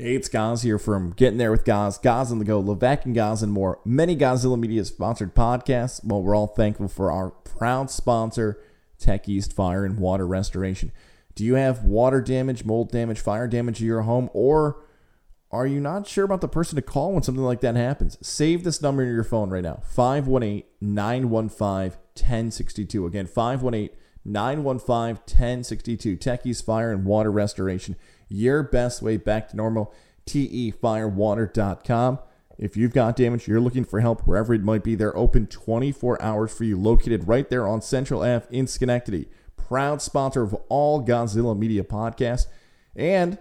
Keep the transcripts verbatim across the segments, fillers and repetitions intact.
Hey, it's Goz here from Getting There with Goz, Goz on the Go, Levack and Goz, and more. Many Godzilla Media sponsored podcasts. Well, we're all thankful for our proud sponsor, Tech East Fire and Water Restoration. Do you have water damage, mold damage, fire damage to your home, or are you not sure about the person to call when something like that happens? Save this number in your phone right now, five one eight, nine one five, one oh six two. Again, five one eight, nine one five, one oh six two, Tech East Fire and Water Restoration. Your best way back to normal, T E fire water dot com. If you've got damage, you're looking for help wherever it might be, they're open twenty-four hours for you, located right there on Central Avenue in Schenectady. Proud sponsor of all Godzilla Media podcasts. And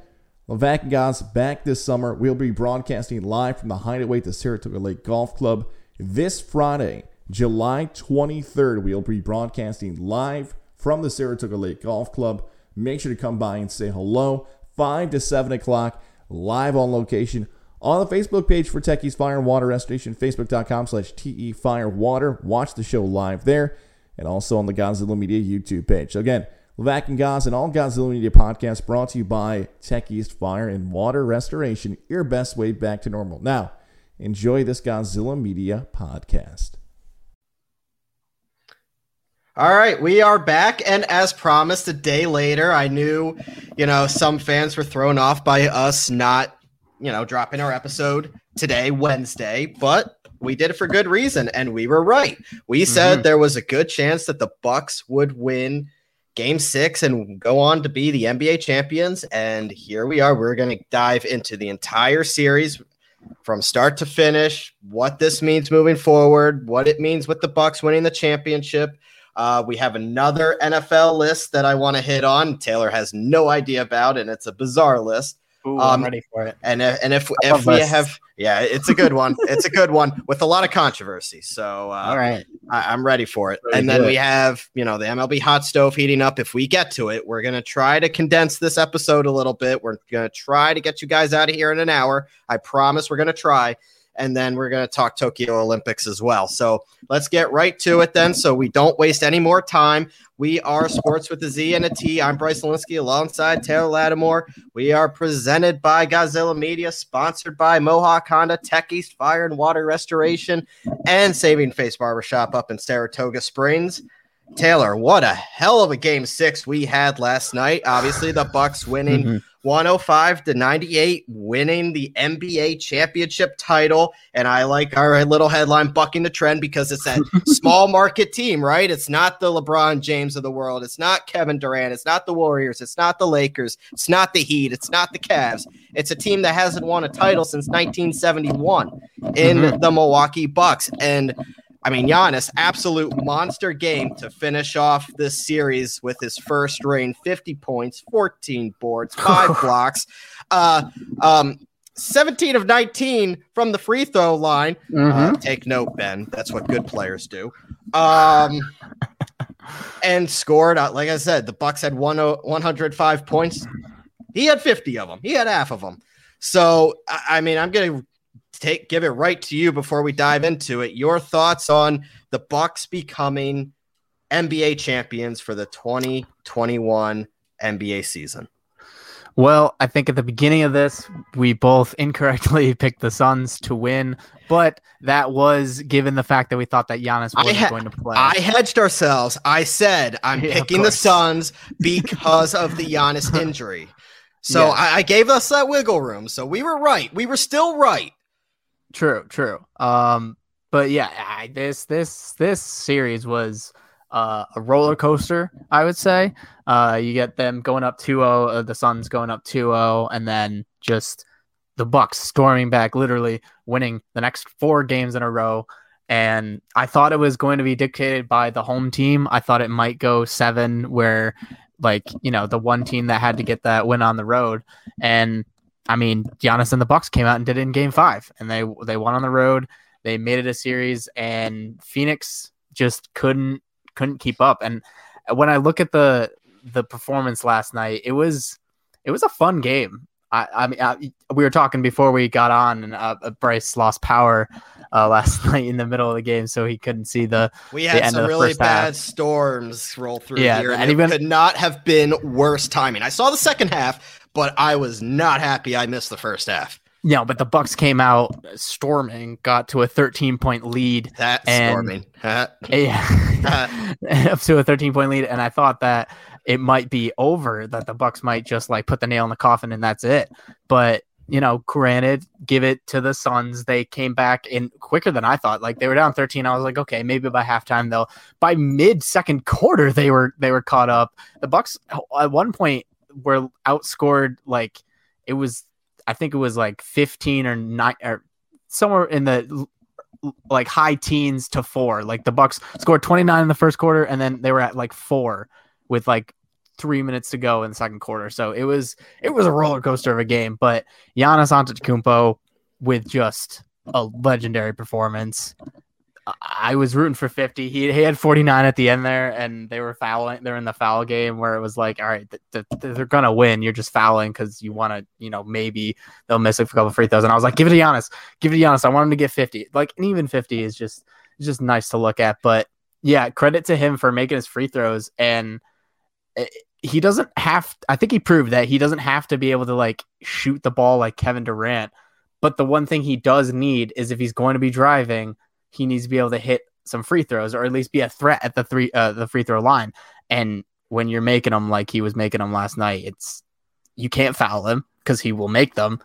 Levack and Goz back this summer. We'll be broadcasting live from the Hideaway at the Saratoga Lake Golf Club this Friday, July twenty-third. We'll be broadcasting live from the Saratoga Lake Golf Club. Make sure to come by and say hello. five to seven o'clock, live on location on the Facebook page for Tech East Fire and Water Restoration, facebook dot com slash T E Fire Water. Watch the show live there and also on the Godzilla Media YouTube page. So again, Levack and Goz and all Godzilla Media podcasts brought to you by Tech East Fire and Water Restoration, your best way back to normal. Now, enjoy this Godzilla Media podcast. All right, we are back, and as promised, a day later. I knew, you know, some fans were thrown off by us not, you know, dropping our episode today, Wednesday, but we did it for good reason, and we were right. We said mm-hmm. there was a good chance that the Bucks would win Game Six and go on to be the N B A champions, and here we are. We're going to dive into the entire series from start to finish, what this means moving forward, what it means with the Bucks winning the championship. Uh, we have another N F L list that I want to hit on. Taylor has no idea about, and it's a bizarre list. Ooh, um, I'm ready for it. And if, and if, if we lists. have, yeah, it's a good one. It's a good one with a lot of controversy. So, uh, all right, I, I'm ready for it. Very and then good. We have, you know, the M L B hot stove heating up. If we get to it, we're going to try to condense this episode a little bit. We're going to try to get you guys out of here in an hour. I promise we're going to try. And then we're going to talk Tokyo Olympics as well. So let's get right to it then, so we don't waste any more time. We are Sports with a Z and a T. I'm Bryce Linsky alongside Taylor Lattimore. We are presented by Godzilla Media, sponsored by Mohawk Honda, Tech East Fire and Water Restoration, and Saving Face Barbershop up in Saratoga Springs. Taylor, what a hell of a game six we had last night. Obviously, the Bucks winning mm-hmm. one oh five to ninety-eight, winning the N B A championship title. And I like our little headline, bucking the trend, because it's that small market team, right? It's not the LeBron James of the world. It's not Kevin Durant. It's not the Warriors. It's not the Lakers. It's not the Heat. It's not the Cavs. It's a team that hasn't won a title since nineteen seventy-one in mm-hmm. the Milwaukee Bucks. And I mean, Giannis, absolute monster game to finish off this series with his first reign, fifty points, fourteen boards, five blocks, uh, um, seventeen of nineteen from the free throw line. Mm-hmm. Uh, take note, Ben. That's what good players do. Um, and scored, uh, like I said, the Bucks had one hundred five points. He had fifty of them. He had half of them. So, I, I mean, I'm going to Take give it right to you before we dive into it. Your thoughts on the Bucks becoming N B A champions for the twenty twenty-one N B A season? Well, I think at the beginning of this, we both incorrectly picked the Suns to win, but that was given the fact that we thought that Giannis wasn't ha- going to play. I hedged ourselves. I said I'm yeah, picking the Suns because of the Giannis injury. So yeah. I, I gave us that wiggle room. So we were right. We were still right. True, true. Um, but yeah, I, this this this series was uh, a roller coaster, I would say. Uh, you get them going up two oh, uh, the Suns going up two oh, and then just the Bucks storming back, literally winning the next four games in a row. And I thought it was going to be dictated by the home team. I thought it might go seven, where like you know the one team that had to get that win on the road. And I mean, Giannis and the Bucks came out and did it in game five, and they they won on the road. They made it a series, and Phoenix just couldn't couldn't keep up. And when I look at the the performance last night, it was it was a fun game. I, I mean, I, we were talking before we got on, and uh, Bryce lost power uh, last night in the middle of the game, so he couldn't see the. We had the end some of the really bad half. storms roll through yeah, here, and it even, could not have been worse timing. I saw the second half. but I was not happy I missed the first half. No, but the Bucks came out storming, got to a thirteen-point lead. That's storming. yeah, up to a thirteen-point lead, and I thought that it might be over, that the Bucks might just like put the nail in the coffin and that's it. But, you know, granted, give it to the Suns. They came back in quicker than I thought. Like, they were down thirteen. I was like, okay, maybe by halftime they'll. By mid-second quarter, they were they were caught up. The Bucks at one point were outscored, like, it was, I think it was like fifteen or nine or somewhere in the like high teens to four. Like, the Bucks scored twenty-nine in the first quarter, and then they were at like four with like three minutes to go in the second quarter. So it was, it was a roller coaster of a game, but Giannis Antetokounmpo with just a legendary performance. I was rooting for fifty. He, he had forty-nine at the end there, and they were fouling. They're in the foul game where it was like, all right, th- th- they're going to win. You're just fouling because you want to, you know, maybe they'll miss a couple of free throws. And I was like, give it to Giannis. Give it to Giannis. I want him to get fifty. Like, and even fifty is just, just nice to look at. But yeah, credit to him for making his free throws. And it, he doesn't have, I think he proved that he doesn't have to be able to like shoot the ball like Kevin Durant. But the one thing he does need is, if he's going to be driving, he needs to be able to hit some free throws, or at least be a threat at the three, uh, the free throw line. And when you're making them like he was making them last night, it's, you can't foul him because he will make them.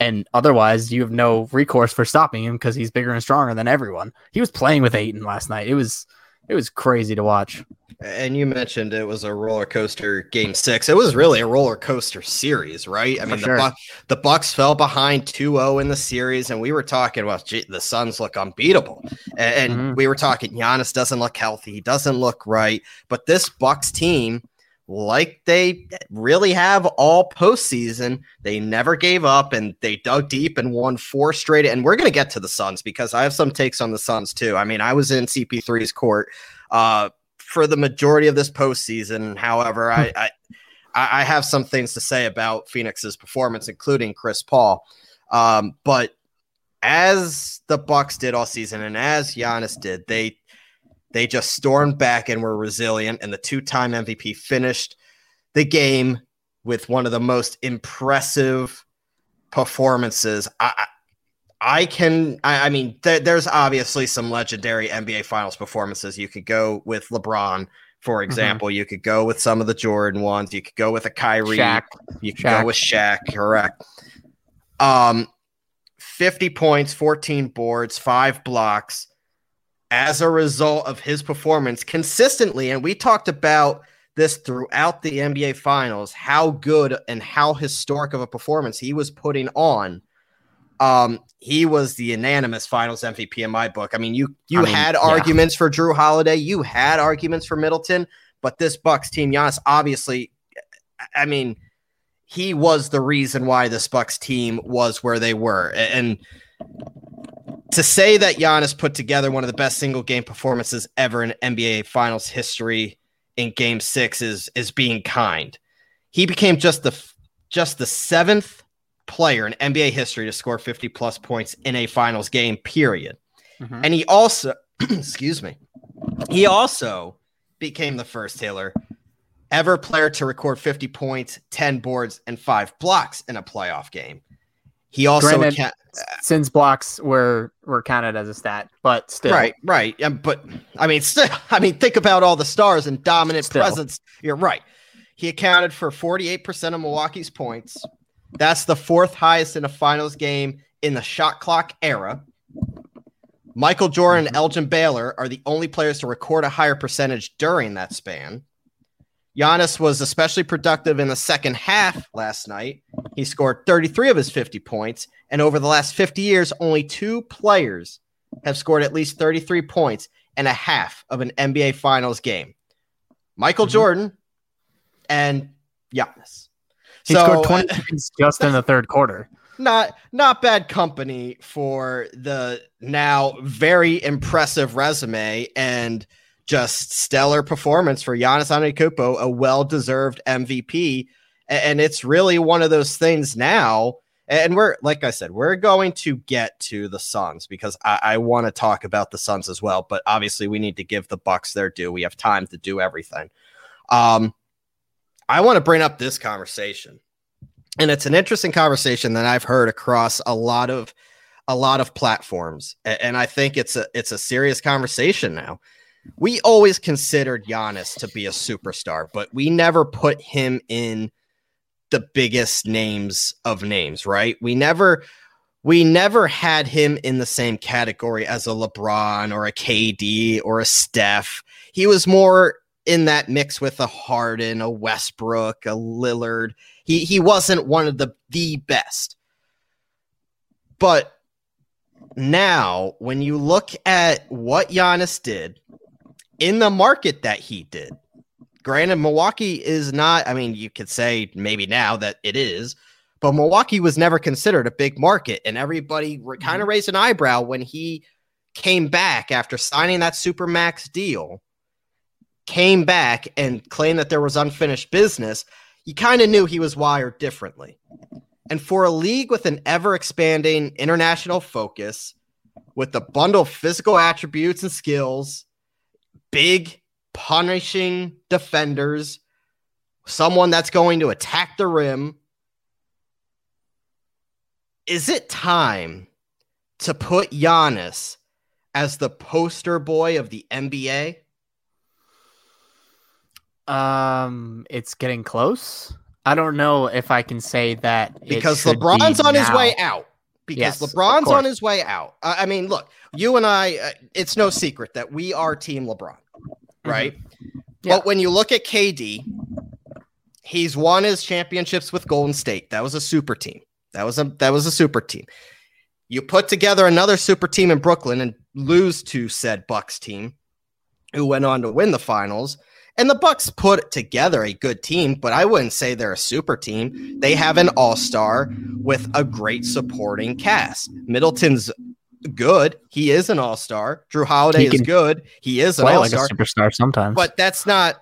And otherwise you have no recourse for stopping him because he's bigger and stronger than everyone. He was playing with Ayton last night. It was, it was crazy to watch. And you mentioned it was a roller coaster game six. It was really a roller coaster series, right? I mean, sure. the, Buc- the Bucks fell behind two oh in the series, and we were talking, well, gee, the Suns look unbeatable. And, and mm-hmm. we were talking, Giannis doesn't look healthy. He doesn't look right. But this Bucks team, like they really have all postseason, they never gave up, and they dug deep and won four straight. And we're going to get to the Suns because I have some takes on the Suns too. I mean, I was in C P three's court uh, for the majority of this postseason. However, I, I I have some things to say about Phoenix's performance, including Chris Paul. Um, but as the Bucks did all season, and as Giannis did, they they just stormed back and were resilient. And the two-time M V P finished the game with one of the most impressive performances. I, I I can, I, I mean, th- there's obviously some legendary N B A Finals performances. You could go with LeBron, for example. Mm-hmm. You could go with some of the Jordan ones. You could go with a Kyrie. Shaq. You could Shaq. go with Shaq, correct. Um, fifty points, fourteen boards, five blocks. As a result of his performance consistently, and we talked about this throughout the N B A Finals, how good and how historic of a performance he was putting on. Um, he was the unanimous Finals M V P in my book. I mean, you you I mean, had yeah. arguments for Jrue Holiday, you had arguments for Middleton, but this Bucks team, Giannis, obviously, I mean, he was the reason why this Bucks team was where they were. And to say that Giannis put together one of the best single game performances ever in N B A Finals history in Game Six is is being kind. He became just the just the seventh player in N B A history to score fifty plus points in a finals game, period. Mm-hmm. And he also, excuse me, he also became the first Taylor ever player to record fifty points, ten boards, and five blocks in a playoff game. He also, Granted, account- since blocks were, were counted as a stat, but still. Right, right. Um, but I mean, still, I mean, think about all the stars and dominant still. presence. You're right. He accounted for forty-eight percent of Milwaukee's points. That's the fourth highest in a finals game in the shot clock era. Michael Jordan and Elgin Baylor are the only players to record a higher percentage during that span. Giannis was especially productive in the second half last night. He scored thirty-three of his fifty points, and over the last fifty years, only two players have scored at least thirty-three points and a half of an N B A Finals game. Michael mm-hmm. Jordan and Giannis. He so, scored twenty points just in the third quarter. Not not bad company for the now very impressive resume and just stellar performance for Giannis Antetokounmpo, a well-deserved M V P. And it's really one of those things now. And we're, like I said, we're going to get to the Suns because I, I want to talk about the Suns as well. But obviously we need to give the Bucks their due. We have time to do everything. Um, I want to bring up this conversation. And it's an interesting conversation that I've heard across a lot of a lot of platforms. And I think it's a it's a serious conversation now. We always considered Giannis to be a superstar, but we never put him in the biggest names of names, right? We never we never had him in the same category as a LeBron or a K D or a Steph. He was more in that mix with a Harden, a Westbrook, a Lillard. He he wasn't one of the, the best. But now, when you look at what Giannis did in the market that he did, granted, Milwaukee is not, I mean, you could say maybe now that it is, but Milwaukee was never considered a big market, and everybody re- kind of raised an eyebrow when he came back after signing that Supermax deal, came back and claimed that there was unfinished business. You kind of knew he was wired differently. And for a league with an ever-expanding international focus, with the bundle of physical attributes and skills, big, punishing defenders, someone that's going to attack the rim, is it time to put Giannis as the poster boy of the N B A? Um, it's getting close. I don't know if I can say that because LeBron's on his way out. Because LeBron's on his way out. Uh, I mean, look, you and I, uh, it's no secret that we are Team LeBron, right? Mm-hmm. Yeah. But when you look at K D, he's won his championships with Golden State. That was a super team. That was a that was a super team. You put together another super team in Brooklyn and lose to said Bucks team, who went on to win the finals. And the Bucks put together a good team, but I wouldn't say they're a super team. They have an all-star with a great supporting cast. Middleton's good. He is an all-star. Jrue Holiday is good. He is an all-star. Like a superstar sometimes. But that's not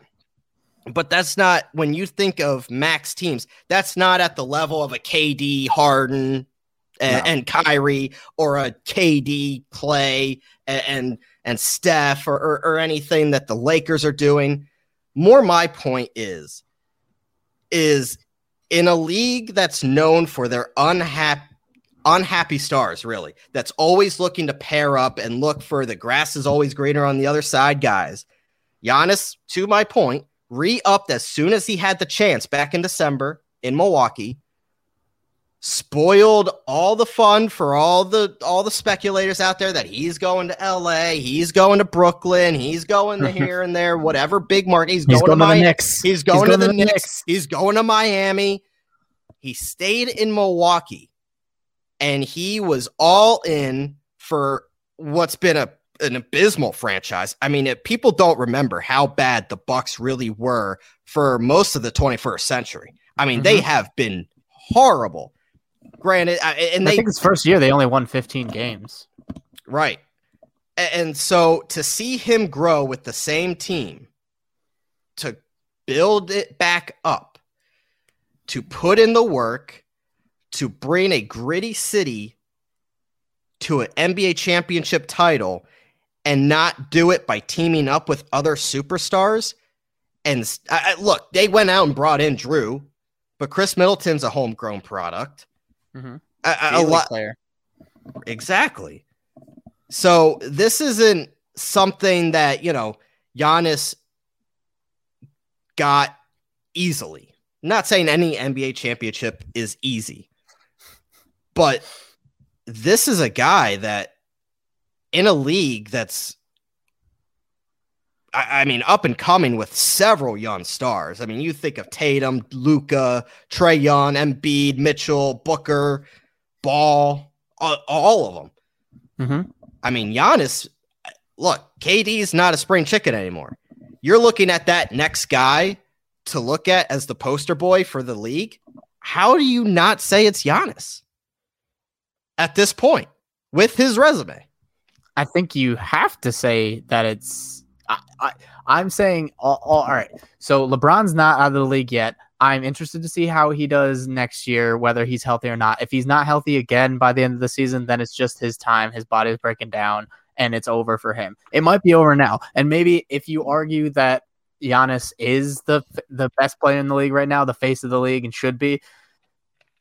but that's not when you think of max teams, that's not at the level of a K D, Harden and, no. and Kyrie, or a K D, Clay and and, and Steph, or, or or anything that the Lakers are doing. More my point is, is in a league that's known for their unhappy, unhappy stars, really, that's always looking to pair up and look for the grass is always greener on the other side guys. Giannis, to my point, re-upped as soon as he had the chance back in December in Milwaukee, spoiled all the fun for all the all the speculators out there that he's going to L A, he's going to Brooklyn, he's going to here and there, whatever big market. He's, he's going, going to, my, to the Knicks. He's going, he's going to, to the, the Knicks. Knicks. He's going to Miami. He stayed in Milwaukee, and he was all in for what's been a an abysmal franchise. I mean, if people don't remember how bad the Bucks really were for most of the twenty-first century. I mean, mm-hmm. they have been horrible. Granted, and they, I think his first year they only won fifteen games, right? And so to see him grow with the same team, to build it back up, to put in the work, to bring a gritty city to an N B A championship title, and not do it by teaming up with other superstars. And I, I, look, they went out and brought in Jrue, but Khris Middleton's a homegrown product. Mm-hmm. A, a lot player. Exactly. So this isn't something that, you know, Giannis got easily. I'm not saying any N B A championship is easy, but this is a guy that in a league that's, I, I mean, up and coming with several young stars. I mean, you think of Tatum, Luka, Trae Young, Embiid, Mitchell, Booker, Ball, all, all of them. Mm-hmm. I mean, Giannis, look, K D's not a spring chicken anymore. You're looking at that next guy to look at as the poster boy for the league. How do you not say it's Giannis at this point with his resume? I think you have to say that it's, I, I, I'm saying, all, all, all right, so LeBron's not out of the league yet. I'm interested to see how he does next year, whether he's healthy or not. If he's not healthy again by the end of the season, then it's just his time. His body is breaking down, and it's over for him. It might be over now. And maybe if you argue that Giannis is the the best player in the league right now, the face of the league, and should be,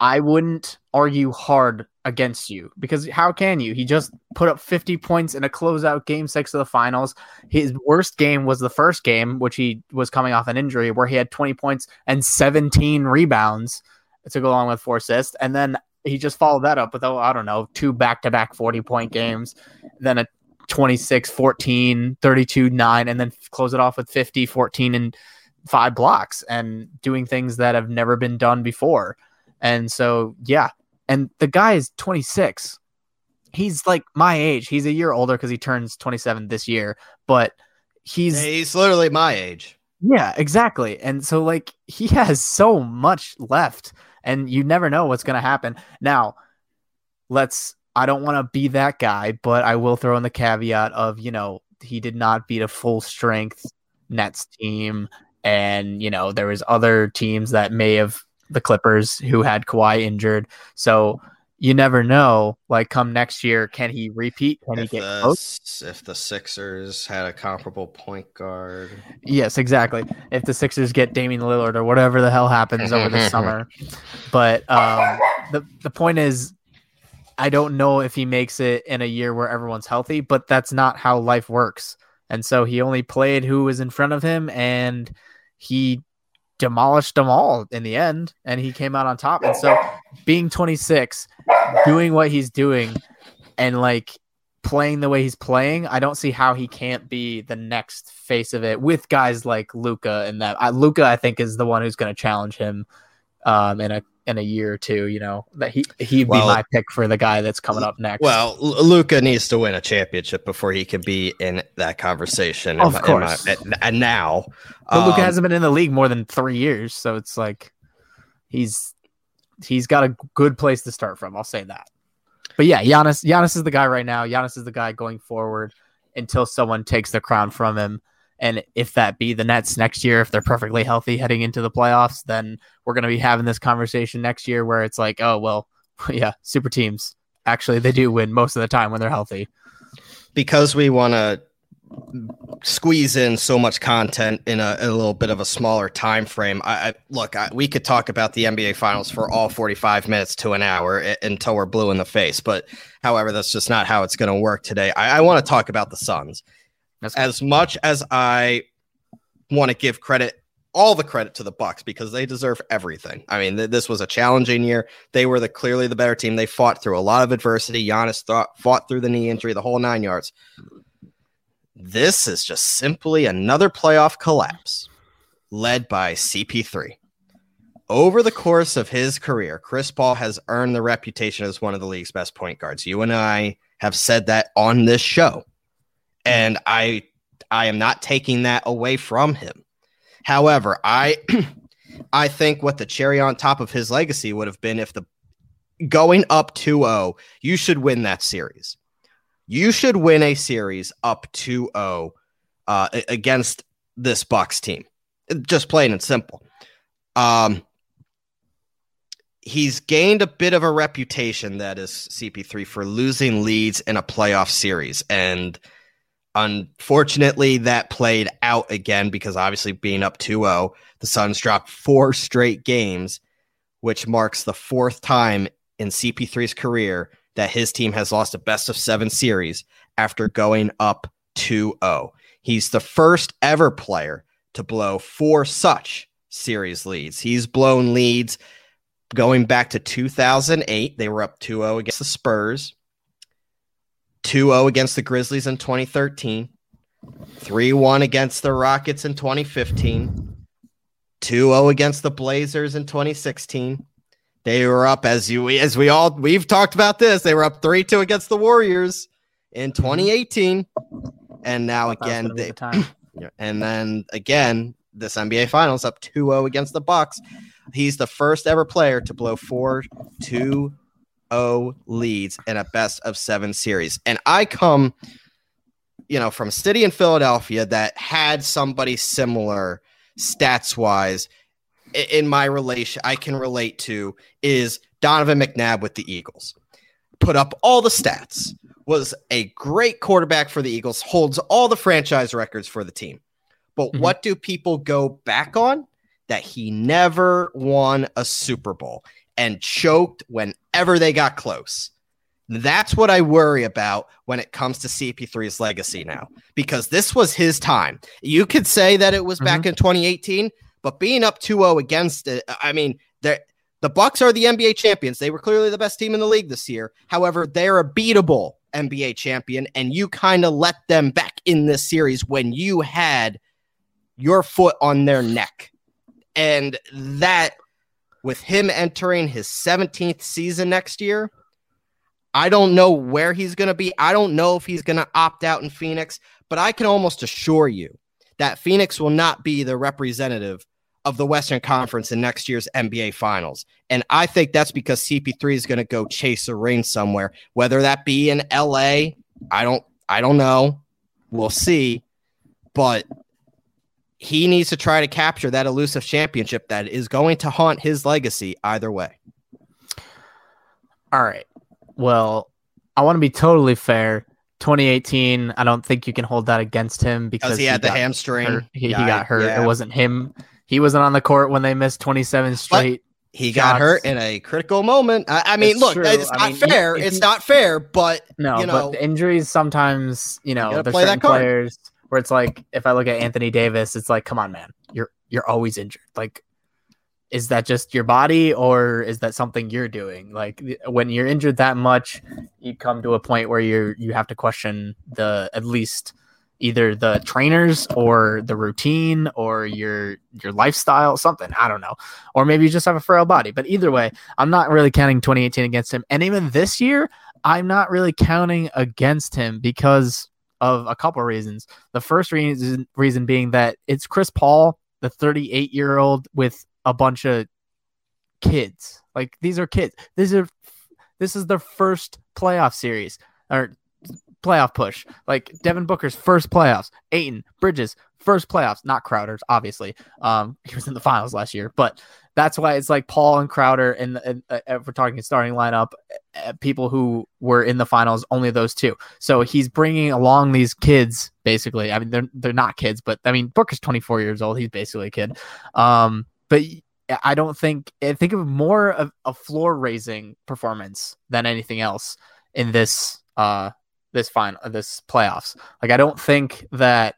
I wouldn't argue hard against you, because how can you? He just put up fifty points in a closeout game six of the finals. His worst game was the first game, which he was coming off an injury, where he had twenty points and seventeen rebounds to go along with four assists. And then he just followed that up with, oh, I don't know, two back-to-back forty-point games, then a twenty-six, fourteen, thirty-two, nine, and then close it off with fifty, fourteen, and five blocks, and doing things that have never been done before. And so, yeah. And the guy is twenty-six. He's like my age. He's a year older because he turns twenty-seven this year, but he's he's literally my age. Yeah, exactly. And so, like, he has so much left, and you never know what's going to happen. Now, let's I don't want to be that guy, but I will throw in the caveat of, you know, he did not beat a full strength Nets team. And, you know, there was other teams that may have, the Clippers, who had Kawhi injured. So you never know, like, come next year, can he repeat? Can if he get the, close? If the Sixers had a comparable point guard. Yes, exactly. If the Sixers get Damian Lillard or whatever the hell happens over the summer. But um, the, the point is, I don't know if he makes it in a year where everyone's healthy, but that's not how life works. And so he only played who was in front of him, and he demolished them all in the end, and he came out on top. And so being twenty-six, doing what he's doing, and like playing the way he's playing, I don't see how he can't be the next face of it with guys like Luka. And that I, Luka, I think, is the one who's going to challenge him um, in a in a year or two, you know, that he, he'd well, be my pick for the guy that's coming up next. Well, Luka needs to win a championship before he can be in that conversation. Of and, course. And, and now. But um, Luka hasn't been in the league more than three years. So it's like, he's, he's got a good place to start from. I'll say that. But yeah, Giannis, Giannis is the guy right now. Giannis is the guy going forward until someone takes the crown from him. And if that be the Nets next year, if they're perfectly healthy heading into the playoffs, then we're going to be having this conversation next year where it's like, oh, well, yeah, super teams. Actually, they do win most of the time when they're healthy. Because we want to squeeze in so much content in a, in a little bit of a smaller time frame. I, I look, I, we could talk about the N B A Finals for all forty-five minutes to an hour I- until we're blue in the face. But however, that's just not how it's going to work today. I, I want to talk about the Suns. As much as I want to give credit, all the credit to the Bucks, because they deserve everything. I mean, th- this was a challenging year. They were the clearly the better team. They fought through a lot of adversity. Giannis thought, fought through the knee injury, the whole nine yards. This is just simply another playoff collapse led by C P three. Over the course of his career, Chris Paul has earned the reputation as one of the league's best point guards. You and I have said that on this show. And I I am not taking that away from him. However, I I think what the cherry on top of his legacy would have been if the going up two oh, you should win that series. You should win a series up two oh uh, against this Bucks team. Just plain and simple. Um, he's gained a bit of a reputation, that is C P three, for losing leads in a playoff series. And unfortunately, that played out again, because obviously being up two oh, the Suns dropped four straight games, which marks the fourth time in C P three's career that his team has lost a best of seven series after going up two oh. He's the first ever player to blow four such series leads. He's blown leads going back to two thousand eight. They were up two oh against the Spurs. two oh against the Grizzlies in twenty thirteen, three one against the Rockets in twenty fifteen, two oh against the Blazers in twenty sixteen. They were up, as you as we all we've talked about this, they were up three two against the Warriors in twenty eighteen, and now again they and then again this N B A Finals up two oh against the Bucks. He's the first ever player to blow four two leads in a best of seven series. And I come, you know, from a city in Philadelphia that had somebody similar stats wise in my relation. I can relate to is Donovan McNabb with the Eagles. Put up all the stats, was a great quarterback for the Eagles, holds all the franchise records for the team. But mm-hmm. What do people go back on? That he never won a Super Bowl. and choked whenever they got close. That's what I worry about when it comes to C P three's legacy now, because this was his time. You could say that it was mm-hmm. back in twenty eighteen, but being up two oh against it, I mean, the Bucks are the N B A champions. They were clearly the best team in the league this year. However, they're a beatable N B A champion, and you kind of let them back in this series when you had your foot on their neck. And that, with him entering his seventeenth season next year, I don't know where he's going to be. I don't know if he's going to opt out in Phoenix, but I can almost assure you that Phoenix will not be the representative of the Western Conference in next year's N B A Finals. And I think that's because C P three is going to go chase a ring somewhere, whether that be in L A. I don't, I don't know. We'll see. But he needs to try to capture that elusive championship that is going to haunt his legacy either way. All right. Well, I want to be totally fair. twenty eighteen, I don't think you can hold that against him because he had he the hamstring. Hurt. He, yeah, he got hurt. Yeah. It wasn't him. He wasn't on the court when they missed twenty-seven straight. But he shots. Got hurt in a critical moment. I, I mean, it's look, true. It's I not mean, fair. He, it's he, not fair, but no, you know, but the injuries sometimes, you know, you there's play certain players where it's like, if I look at Anthony Davis, it's like, come on, man, you're you're always injured. Like, is that just your body or is that something you're doing? Like when you're injured that much, you come to a point where you you have to question the at least either the trainers or the routine or your your lifestyle, something. I don't know. Or maybe you just have a frail body. But either way, I'm not really counting twenty eighteen against him. And even this year, I'm not really counting against him because of a couple of reasons. The first reason reason being that it's Chris Paul, the thirty-eight-year-old with a bunch of kids. Like these are kids. These are this is their first playoff series or playoff push. Like Devin Booker's first playoffs, Ayton, Bridges first playoffs, not Crowder's obviously. Um, he was in the finals last year, but that's why it's like Paul and Crowder and, and uh, if we're talking starting lineup, uh, people who were in the finals, only those two. So he's bringing along these kids basically. I mean, they're they're not kids, but I mean Booker's twenty-four years old. He's basically a kid. Um, But I don't think I think of more of a floor raising performance than anything else in this uh this final this playoffs. Like I don't think that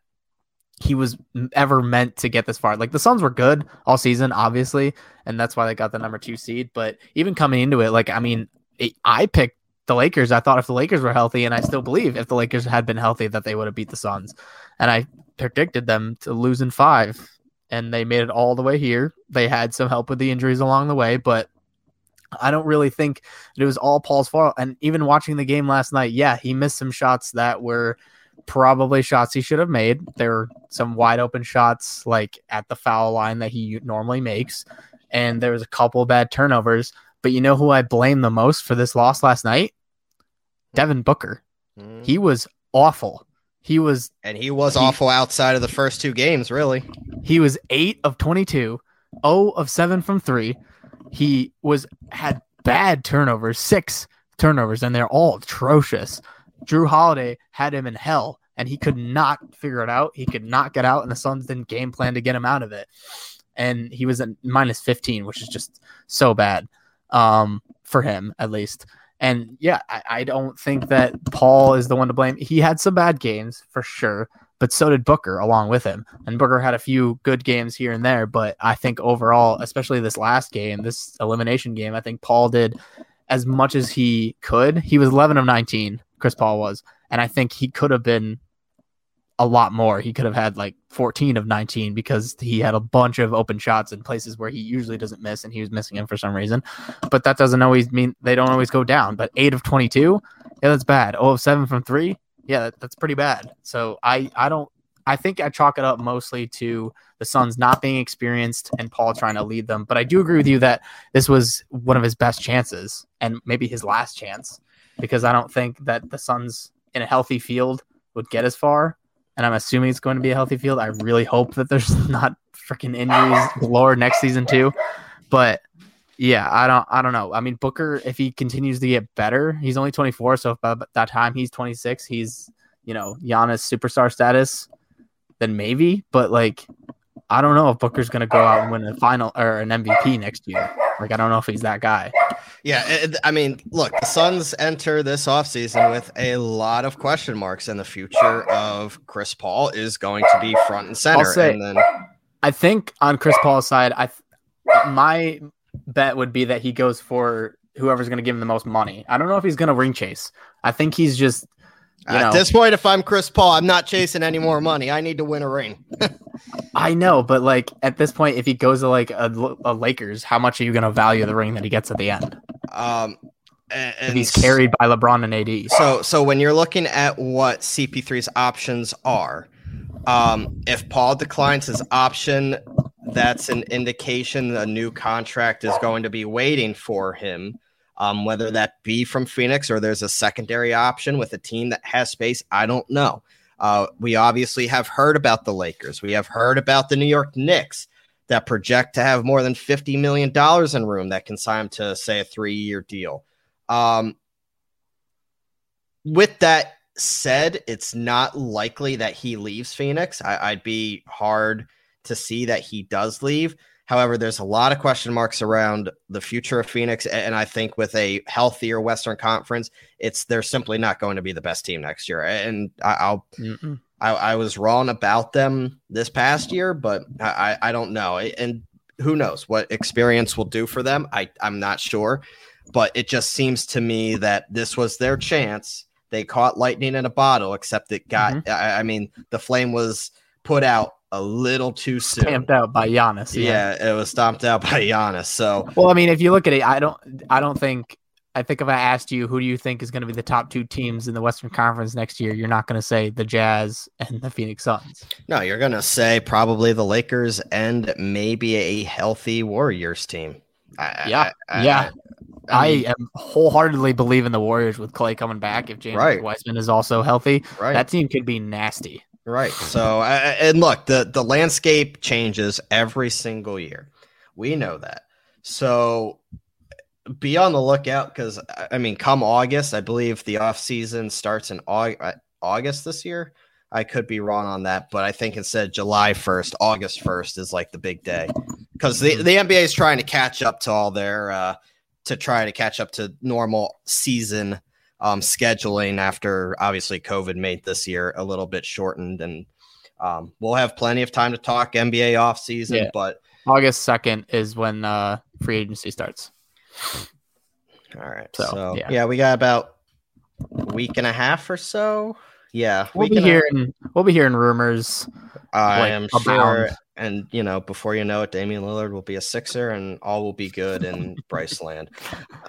he was ever meant to get this far. Like the Suns were good all season, obviously, and that's why they got the number two seed. But even coming into it, like I mean, it, I picked the Lakers. I thought if the Lakers were healthy, and I still believe if the Lakers had been healthy, that they would have beat the Suns. And I predicted them to lose in five. And they made it all the way here. They had some help with the injuries along the way, but I don't really think that it was all Paul's fault. And even watching the game last night, yeah, he missed some shots that were probably shots he should have made. There were some wide open shots like at the foul line that he normally makes. And there was a couple bad turnovers, but you know who I blame the most for this loss last night? Devin Booker. Mm-hmm. He was awful. He was, and he was he, awful outside of the first two games, really. He was eight of twenty-two, zero of seven from three. He was had bad turnovers, six turnovers, and they're all atrocious. Jrue Holiday had him in hell, and he could not figure it out. He could not get out, and the Suns didn't game plan to get him out of it. And he was at minus fifteen, which is just so bad um, for him, at least. And yeah, I, I don't think that Paul is the one to blame. He had some bad games for sure, but so did Booker along with him. And Booker had a few good games here and there, but I think overall, especially this last game, this elimination game, I think Paul did as much as he could. He was eleven of nineteen, Chris Paul was. And I think he could have been a lot more. He could have had like fourteen of nineteen because he had a bunch of open shots in places where he usually doesn't miss, and he was missing him for some reason. But that doesn't always mean they don't always go down. But eight of twenty-two, yeah, that's bad. oh of seven from three, yeah, that, that's pretty bad. So I, I don't, I think I chalk it up mostly to the Suns not being experienced and Paul trying to lead them. But I do agree with you that this was one of his best chances and maybe his last chance, because I don't think that the Suns in a healthy field would get as far. And I'm assuming it's going to be a healthy field. I really hope that there's not freaking injuries galore next season too. But yeah, I don't, I don't know. I mean, Booker, if he continues to get better, he's only twenty-four. So if by that time he's twenty-six, he's, you know, Giannis superstar status, then maybe. But like, I don't know if Booker's going to go out and win a final or an M V P next year. Like, I don't know if he's that guy. Yeah, it, I mean, look, the Suns enter this offseason with a lot of question marks, and the future of Chris Paul is going to be front and center. I'll say, and then I think on Chris Paul's side, I my bet would be that he goes for whoever's going to give him the most money. I don't know if he's going to ring chase. I think he's just... You know, at this point, if I'm Chris Paul, I'm not chasing any more money. I need to win a ring. I know, but like at this point, if he goes to like a, a Lakers, how much are you going to value the ring that he gets at the end? Um, and, and he's carried by LeBron and A D. So, so when you're looking at what C P three's options are, um, if Paul declines his option, that's an indication a new contract is going to be waiting for him. Um, whether that be from Phoenix or there's a secondary option with a team that has space, I don't know. Uh, we obviously have heard about the Lakers. We have heard about the New York Knicks that project to have more than fifty million dollars in room that can sign him to, say, a three-year deal. Um, with that said, it's not likely that he leaves Phoenix. I, I'd be hard to see that he does leave. However, there's a lot of question marks around the future of Phoenix, and I think with a healthier Western Conference, it's they're simply not going to be the best team next year. And I, I'll, I, I was wrong about them this past year, but I, I don't know. And who knows what experience will do for them? I, I'm not sure, but it just seems to me that this was their chance. They caught lightning in a bottle, except it got. Mm-hmm. I, I mean, the flame was put out a little too soon. Stamped out by Giannis. Yeah. yeah, it was stomped out by Giannis. So, well, I mean, if you look at it, I don't, I don't think. I think if I asked you, who do you think is going to be the top two teams in the Western Conference next year, you're not going to say the Jazz and the Phoenix Suns. No, you're going to say probably the Lakers and maybe a healthy Warriors team. I, yeah, I, I, yeah. I, mean, I am wholeheartedly believe in the Warriors with Clay coming back. If James right. Wiseman is also healthy, right. that team could be nasty. Right. So, uh, and look, the, the landscape changes every single year. We know that. So be on the lookout because, I mean, come August, I believe the offseason starts in August this year. I could be wrong on that, but I think it said July first, August first is like the big day because the, the N B A is trying to catch up to all their, uh, to try to catch up to normal season Um, scheduling after obviously COVID made this year a little bit shortened, and um, we'll have plenty of time to talk N B A offseason. Yeah. But August second is when uh, free agency starts. All right. So, so yeah. yeah, we got about a week and a half or so. Yeah. We'll be hearing, we'll be hearing rumors. I like, am abound. Sure. And, you know, before you know it, Damian Lillard will be a Sixer and all will be good in Bryce land.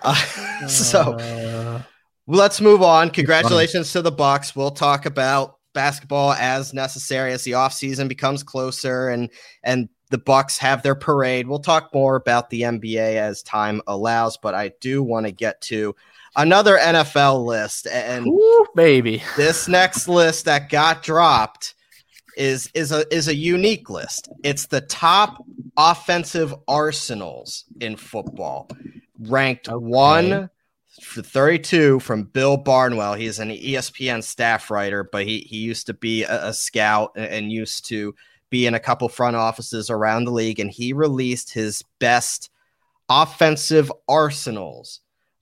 Uh, so. Uh... Let's move on. Congratulations to the Bucks. We'll talk about basketball as necessary as the offseason becomes closer and and the Bucks have their parade. We'll talk more about the N B A as time allows, but I do want to get to another N F L list. And ooh, baby, this next list that got dropped is is a is a unique list. It's the top offensive arsenals in football, ranked okay. one. For thirty-two from Bill Barnwell. He's an E S P N staff writer, but he, he used to be a, a scout and, and used to be in a couple front offices around the league. And he released his best offensive arsenals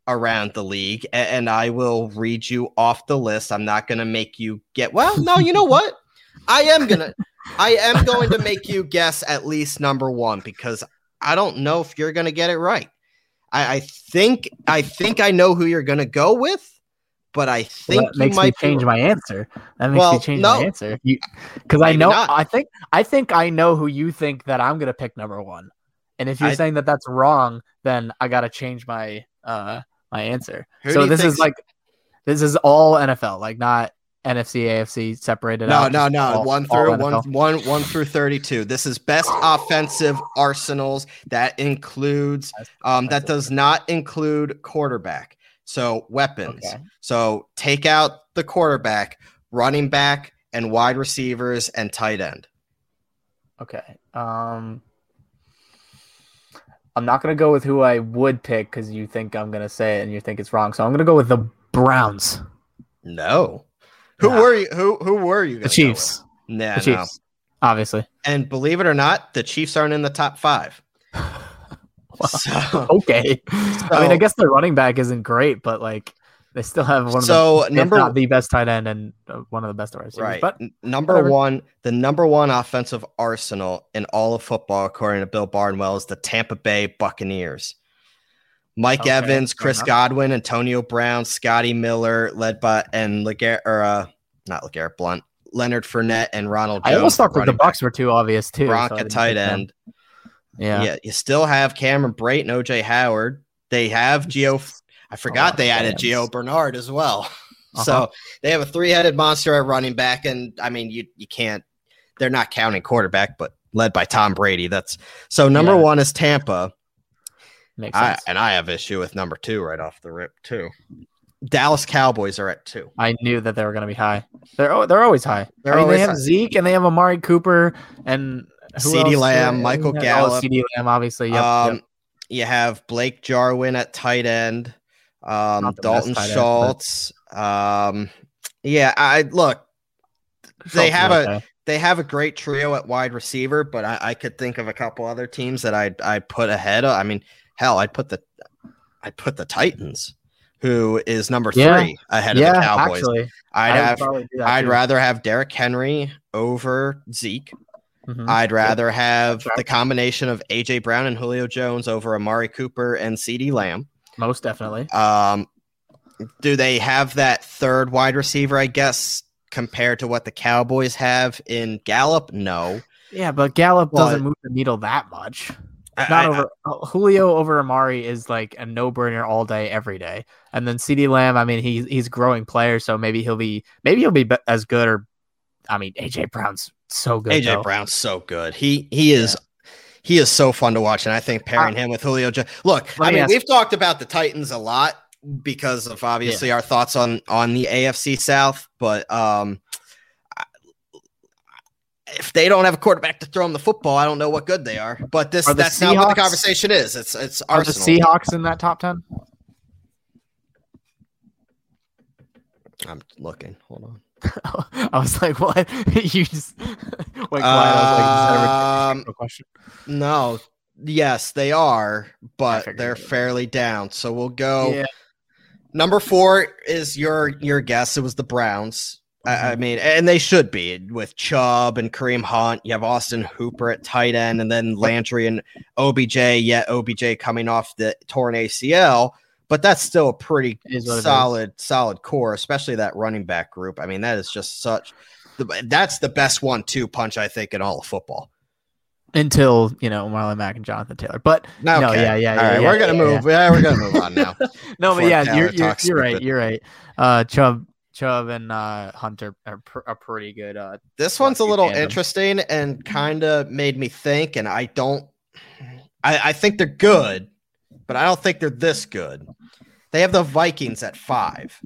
around the league. And, and I will read you off the list. I'm not going to make you get, well, no, you know what? I am going to, I am going to make you guess at least number one, because I don't know if you're going to get it right. I think I think I know who you're going to go with, but I think well, that makes you might me change be... my answer. That makes well, me change no, my answer. Because I know not. I think I think I know who you think that I'm going to pick number one. And if you're I, saying that that's wrong, then I got to change my uh, my answer. So this is like this is all N F L, like not N F C, A F C separated no, out. No, no, no. One through one, one, one through thirty-two. This is best offensive arsenals. That includes, um, that does not include quarterback. So weapons. Okay. So take out the quarterback, running back, and wide receivers and tight end. Okay. Um, I'm not going to go with who I would pick because you think I'm going to say it and you think it's wrong. So I'm going to go with the Browns. No. Who nah. were you? Who who were you? The Chiefs. Nah, the Chiefs. No. obviously. And believe it or not, the Chiefs aren't in the top five. Wow. So, okay. So, I mean, I guess their running back isn't great, but like they still have one of so the, number, if not the best tight end and one of the best receivers. Right. But number whatever. one, the number one offensive arsenal in all of football, according to Bill Barnwell, is the Tampa Bay Buccaneers. Mike okay, Evans, Chris Godwin, Antonio Brown, Scotty Miller, led by and LeGarrette, or uh, not LeGarrette Blount, Leonard Fournette, and Ronald Jones. I almost thought that the Bucks were too obvious too. Gronk at tight end. Yeah. yeah, you still have Cameron Brate and O J Howard. They have Gio. I forgot oh, they added Gio Bernard as well. Uh-huh. So they have a three-headed monster at running back, and I mean, you you can't. They're not counting quarterback, but led by Tom Brady. That's so. Number yeah. one is Tampa. Makes sense. I, and I have issue with number two right off the rip too. Dallas Cowboys are at two. I knew that they were going to be high. They're they're always high. They're I mean, always they have high. Zeke and they have Amari Cooper and CeeDee Lamb, Michael Gallup. CeeDee Lamb, obviously. Yep, um, yep. You have Blake Jarwin at tight end. Um, Dalton Schultz. End, um, yeah, I look. Schultz they have a okay. they have a great trio at wide receiver, but I, I could think of a couple other teams that I I put ahead of. I mean. Hell, I'd put the I'd put the Titans, who is number yeah. three ahead yeah, of the Cowboys. Actually, I'd have I'd too. rather have Derrick Henry over Zeke. Mm-hmm. I'd rather yeah. have the combination of A J Brown and Julio Jones over Amari Cooper and CeeDee Lamb. Most definitely. Um, do they have that third wide receiver, I guess, compared to what the Cowboys have in Gallup? No. Yeah, but Gallup well, doesn't move the needle that much. Not I, over I, I, Julio over Amari is like a no-brainer all day, every day. And then CeeDee Lamb, I mean, he's he's growing player, so maybe he'll be maybe he'll be as good. Or I mean, A J Brown's so good. A J though. Brown's so good. He he is yeah. he is so fun to watch, and I think pairing I, him with Julio. Look, I mean, ask, we've talked about the Titans a lot because of obviously yeah. our thoughts on on the A F C South, but um, if they don't have a quarterback to throw them the football, I don't know what good they are. But this are that's Seahawks, not what the conversation is. It's it's Arsenal. Are the Seahawks in that top ten? I'm looking. Hold on. I was like, what? You just went quiet. Um, I was like, no question. No. Yes, they are, but they're fairly down. So we'll go. Yeah. Number four is your your guess. It was the Browns. I mean, and they should be with Chubb and Kareem Hunt. You have Austin Hooper at tight end, and then Landry and O B J. Yet O B J coming off the torn A C L, but that's still a pretty solid, solid core, especially that running back group. I mean, that is just such. That's the best one two punch I think in all of football. Until you know Marlon Mack and Jonathan Taylor, but no, okay. no yeah, yeah, all yeah, right, yeah, we're gonna yeah, move. Yeah. yeah, we're gonna move on now. no, but yeah, you're, you're, you're right. You're right. Uh, Chubb. Chubb and uh, Hunter are, pr- are pretty good. Uh, this one's a little tandem. interesting and kind of made me think, and I don't I, I think they're good, but I don't think they're this good. They have the Vikings at five.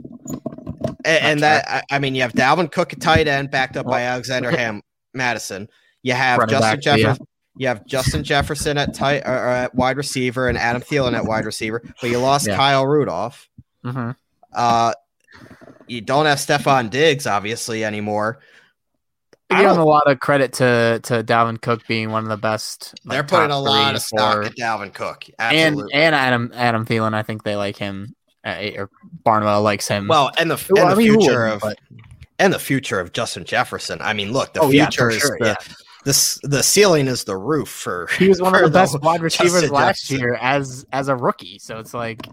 And, and that, I, I mean, you have Dalvin Cook at tight end, backed up by Alexander Ham Madison. You have Running Justin Jefferson. You have Justin Jefferson at, tight, or, or at wide receiver and Adam Thielen at wide receiver, but you lost yeah. Kyle Rudolph. Mm-hmm. Uh You don't have Stephon Diggs, obviously, anymore. I give a lot of credit to, to Dalvin Cook being one of the best. Like, they're putting a lot of stock at Dalvin Cook. Absolutely. And and Adam Adam Thielen, I think they like him. Uh, or Barnwell likes him. Well, and the, well, and the mean, future of but... and the future of Justin Jefferson. I mean, look, the oh, future yeah, is sure, the, yeah. the the ceiling is the roof for. He was one of the best the wide receivers Justin last Jefferson. year as as a rookie. So it's like,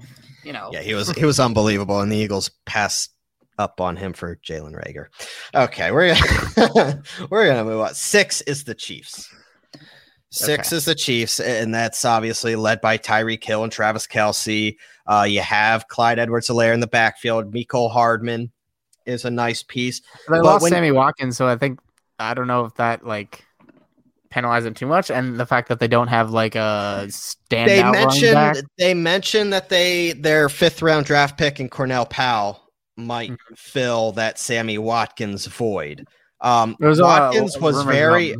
you know, yeah, he was he was unbelievable, and the Eagles passed up on him for Jalen Reagor. Okay, we're gonna, we're gonna move on. Six is the Chiefs. Six okay. is the Chiefs, and that's obviously led by Tyreek Hill and Travis Kelce. Uh, you have Clyde Edwards-Helaire in the backfield. Mecole Hardman is a nice piece. But I but lost when, Sammy Watkins, so I think I don't know if that like penalized him too much, and the fact that they don't have like a standout. They mentioned running back. they mentioned that they their fifth round draft pick in Cornell Powell might fill that Sammy Watkins void. Um, was Watkins, a, a was very,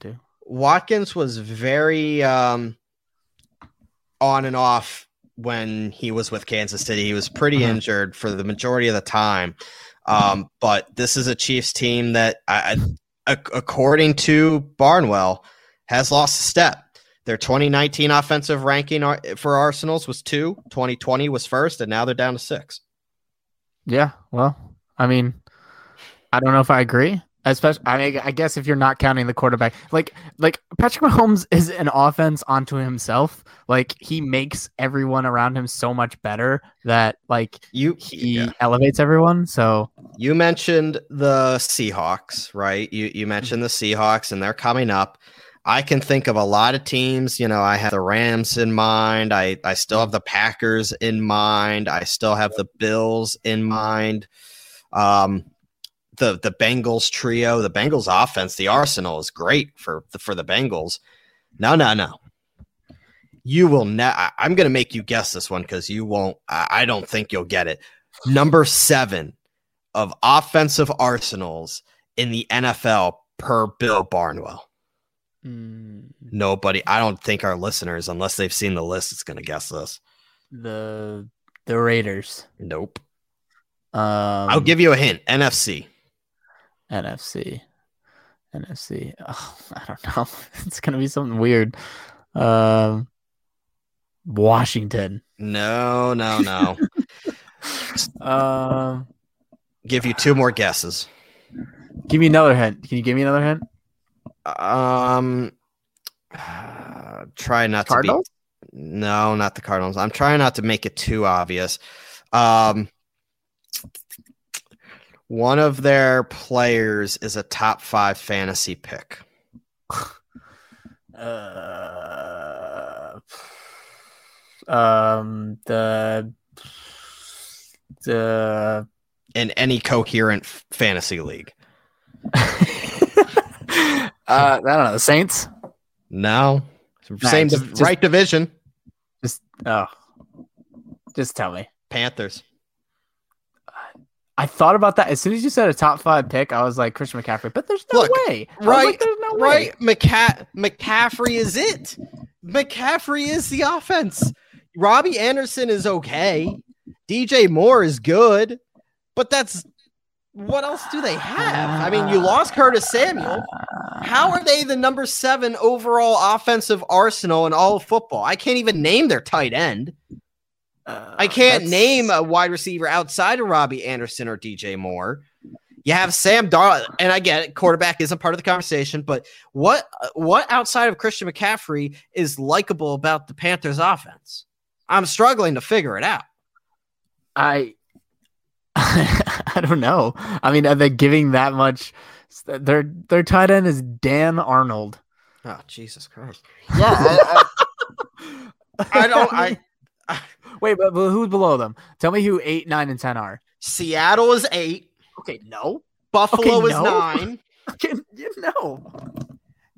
too. Watkins was very um, on and off when he was with Kansas City. He was pretty mm-hmm. injured for the majority of the time. Um, but this is a Chiefs team that I, I according to Barnwell, has lost a step. Their twenty nineteen offensive ranking for Arsenals was two, twenty twenty was first, and now they're down to six. Yeah, well, I mean, I don't know if I agree. Especially, I mean, I guess if you're not counting the quarterback, like like Patrick Mahomes is an offense onto himself. Like, he makes everyone around him so much better that like you he yeah. elevates everyone. So you mentioned the Seahawks, right? You you mentioned the Seahawks, and they're coming up. I can think of a lot of teams. You know, I have the Rams in mind. I, I still have the Packers in mind. I still have the Bills in mind. Um, the the Bengals trio, the Bengals offense, the Arsenal is great for the, for the Bengals. No, no, no. You will not. Ne- I'm going to make you guess this one because you won't. I, I don't think you'll get it. Number seven of offensive arsenals in the N F L per Bill Barnwell. Nobody. I don't think our listeners, unless they've seen the list, is going to guess this. The the Raiders. Nope. Um, I'll give you a hint. N F C. N F C. N F C. Oh, I don't know. It's going to be something weird. Um, Washington. No, no, no. um, give you two more guesses. Give me another hint. Can you give me another hint? Um, uh, try not Cardinals? to be, no, not the Cardinals. I'm trying not to make it too obvious. Um, one of their players is a top five fantasy pick. Uh, um, the, the, in any coherent fantasy league. Uh, I don't know. The Saints? No. Same nah, just, div- just, right division. Just oh, just tell me. Panthers. I thought about that. As soon as you said a top five pick, I was like, Christian McCaffrey. But there's no Look, way. Right. Like, there's no right. way. McCa- McCaffrey is it. McCaffrey is the offense. Robbie Anderson is okay. D J Moore is good. But that's... What else do they have? I mean, you lost Curtis Samuel. How are they the number seven overall offensive arsenal in all of football? I can't even name their tight end. Uh, I can't that's... name a wide receiver outside of Robbie Anderson or D J Moore. You have Sam Darnold, and I get it, quarterback isn't part of the conversation, but what what outside of Christian McCaffrey is likable about the Panthers offense? I'm struggling to figure it out. I... I don't know. I mean, are they giving that much? Their their tight end is Dan Arnold. Oh, Jesus Christ! Yeah, I, I, I don't. I, I wait, but, but who's below them? Tell me who eight, nine, and ten are. Seattle is eight. Okay, no. Buffalo okay, is no. nine. Okay, no.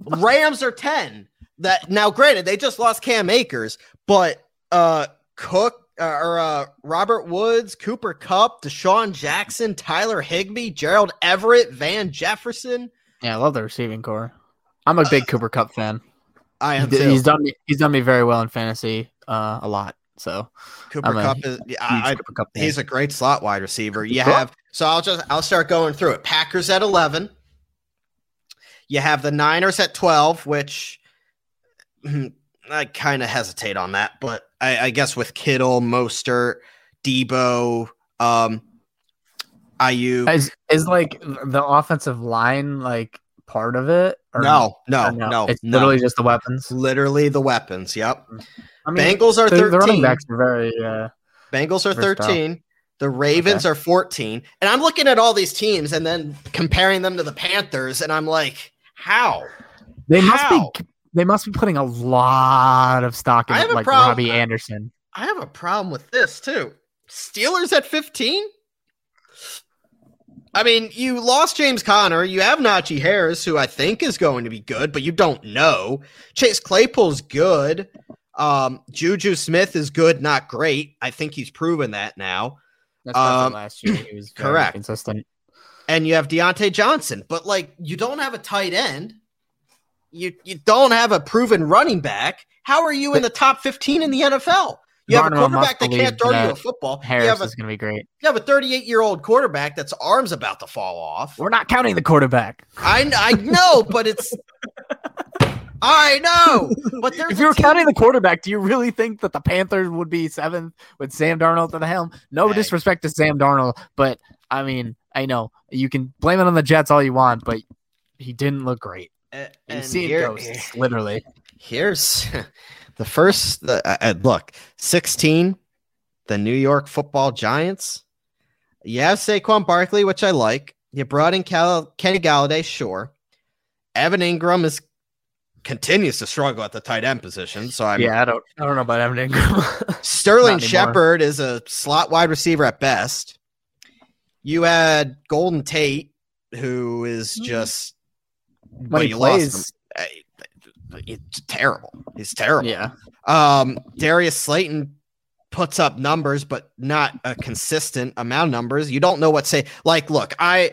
Rams are ten. That now, granted, they just lost Cam Akers, but uh, Cook. Uh, or uh, Robert Woods, Cooper Kupp, Deshaun Jackson, Tyler Higbee, Gerald Everett, Van Jefferson. Yeah, I love the receiving core. I'm a big uh, Cooper Kupp fan. I am he, too. He's done me. He's done me very well in fantasy. Uh, a lot. So Cooper Kupp is. I, Cooper Kupp he's a great slot wide receiver. You Kupp? have. So I'll just. I'll start going through it. Packers at eleven. You have the Niners at twelve, which. I kind of hesitate on that, but I, I guess with Kittle, Mostert, Debo, um, I U is, is like the offensive line like part of it? Or no, no, or no, no. It's no. literally just the weapons. Literally the weapons. Yep. I mean, Bengals are thirteen. The running backs are very. Uh, Bengals are thirteen. Top. The Ravens okay. are fourteen, and I'm looking at all these teams and then comparing them to the Panthers, and I'm like, how? They how? must be. They must be putting a lot of stock in like problem. Robbie Anderson. I have a problem with this too. Steelers at fifteen. I mean, you lost James Conner. You have Najee Harris, who I think is going to be good, but you don't know. Chase Claypool's good. Um, Juju Smith is good, not great. I think he's proven that now. That's um, last year he was correct, consistent. And you have Deontay Johnson, but like you don't have a tight end. You you don't have a proven running back. How are you in the top fifteen in the N F L? You have Barnwell a quarterback that can't throw that you a football. Harris you have a, is going to be great. You have a thirty-eight-year-old quarterback that's arm's about to fall off. We're not counting the quarterback. I, I know, but it's – I know. But if you were team- counting the quarterback, do you really think that the Panthers would be seventh with Sam Darnold at the helm? No hey. disrespect to Sam Darnold, but, I mean, I know. You can blame it on the Jets all you want, but he didn't look great. Uh, You've seen here, ghosts, literally. Here's – The first, the, uh, look, sixteen, the New York football Giants. You have Saquon Barkley, which I like. You brought in Cal- Kenny Galladay, sure. Evan Ingram is continues to struggle at the tight end position. So I'm, yeah, I don't, I don't know about Evan Ingram. Sterling Shepard is a slot wide receiver at best. You had Golden Tate, who is just when well, he you plays. Lost him. I, It's terrible. He's terrible. Yeah. Um, Darius Slayton puts up numbers, but not a consistent amount of numbers. You don't know what say. Like, look, I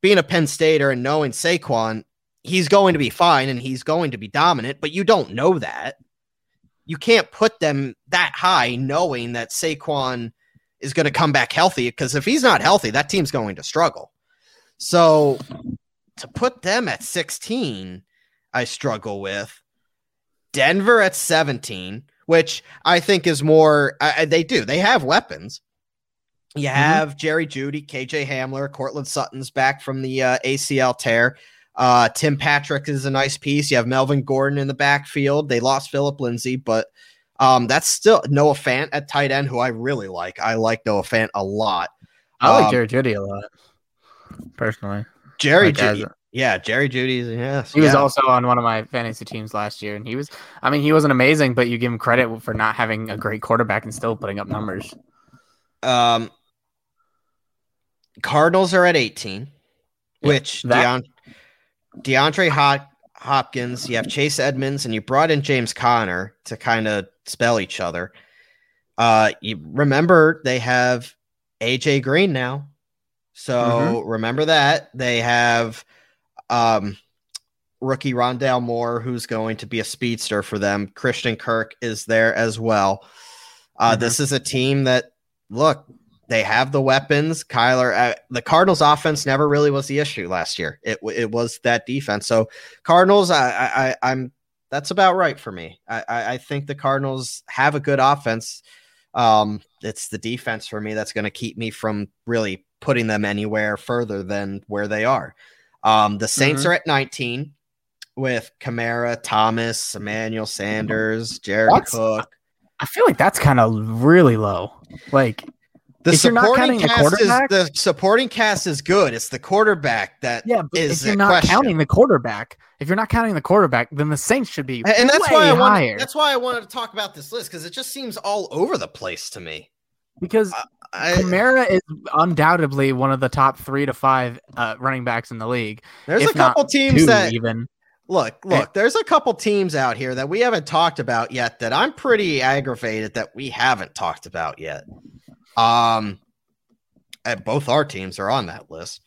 being a Penn Stater and knowing Saquon, he's going to be fine and he's going to be dominant, but you don't know that. You can't put them that high knowing that Saquon is going to come back healthy, because if he's not healthy, that team's going to struggle. So to put them at sixteen, I struggle with. Denver at seventeen, which I think is more, I, they do. They have weapons. You have mm-hmm. Jerry Jeudy, K J Hamler, Cortland Sutton's back from the uh, A C L tear. Uh, Tim Patrick is a nice piece. You have Melvin Gordon in the backfield. They lost Phillip Lindsay, but um, that's still Noah Fant at tight end, who I really like. I like Noah Fant a lot. I like um, Jerry Jeudy a lot, personally. Jerry like Jeudy. Yeah, Jerry Judy's. Yes, he yeah. was also on one of my fantasy teams last year, and he was. I mean, he wasn't amazing, but you give him credit for not having a great quarterback and still putting up numbers. Um, Cardinals are at eighteen, yeah, which that- Deon- DeAndre Hop- Hopkins. You have Chase Edmonds, and you brought in James Conner to kind of spell each other. Uh, you remember they have A J Green now, so mm-hmm. remember that they have. Um, rookie Rondale Moore, who's going to be a speedster for them. Christian Kirk is there as well. Uh, mm-hmm. This is a team that, look, they have the weapons. Kyler, uh, the Cardinals offense never really was the issue last year. It it was that defense. So Cardinals, I, I, I I'm that's about right for me. I, I, I think the Cardinals have a good offense. Um, it's the defense for me that's going to keep me from really putting them anywhere further than where they are. Um, the Saints mm-hmm. are at nineteen with Kamara, Thomas, Emmanuel Sanders, Jared that's, Cook. I feel like that's kind of really low. Like the supporting not cast the is the supporting cast is good. It's the quarterback that yeah, is if you're not question. counting the quarterback. If you're not counting the quarterback, then the Saints should be and, and that's way why I wanted, that's why I wanted to talk about this list, because it just seems all over the place to me. Because uh, I, Kamara is undoubtedly one of the top three to five uh, running backs in the league. There's a couple teams that even look, look, there's a couple teams out here that we haven't talked about yet that I'm pretty aggravated that we haven't talked about yet. Um, and both our teams are on that list.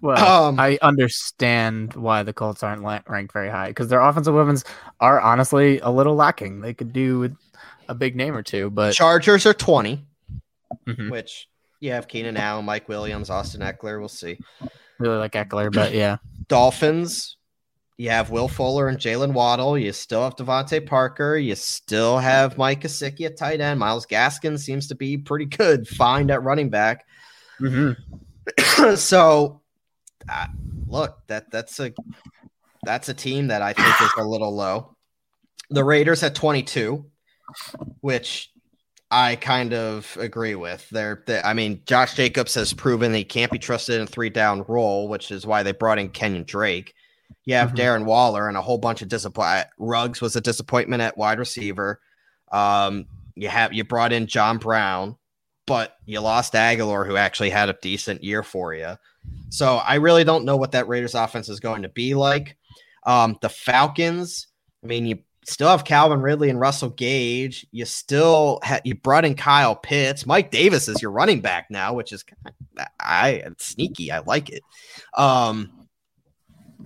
Well, um, I understand why the Colts aren't ranked very high, because their offensive weapons are honestly a little lacking. They could do with a big name or two, but Chargers are twenty. Mm-hmm. Which you have Keenan Allen, Mike Williams, Austin Eckler. We'll see. Really like Eckler, but yeah. Dolphins, you have Will Fuller and Jaylen Waddle. You still have Devontae Parker. You still have Mike Gesicki at tight end. Myles Gaskin seems to be pretty good. Fine at running back. Mm-hmm. so, uh, look, that that's a that's a team that I think is a little low. The Raiders at twenty-two, which I kind of agree with. They're, they, I mean, Josh Jacobs has proven he can't be trusted in a three-down role, which is why they brought in Kenyon Drake. You have mm-hmm. Darren Waller and a whole bunch of disappointment. Ruggs was a disappointment at wide receiver. Um, you have you brought in John Brown, but you lost Aguilar, who actually had a decent year for you. So I really don't know what that Raiders offense is going to be like. Um, the Falcons, I mean, you still have Calvin Ridley and Russell Gage. You still ha- you brought in Kyle Pitts. Mike Davis is your running back now, which is kind of, I it's sneaky. I like it. Um,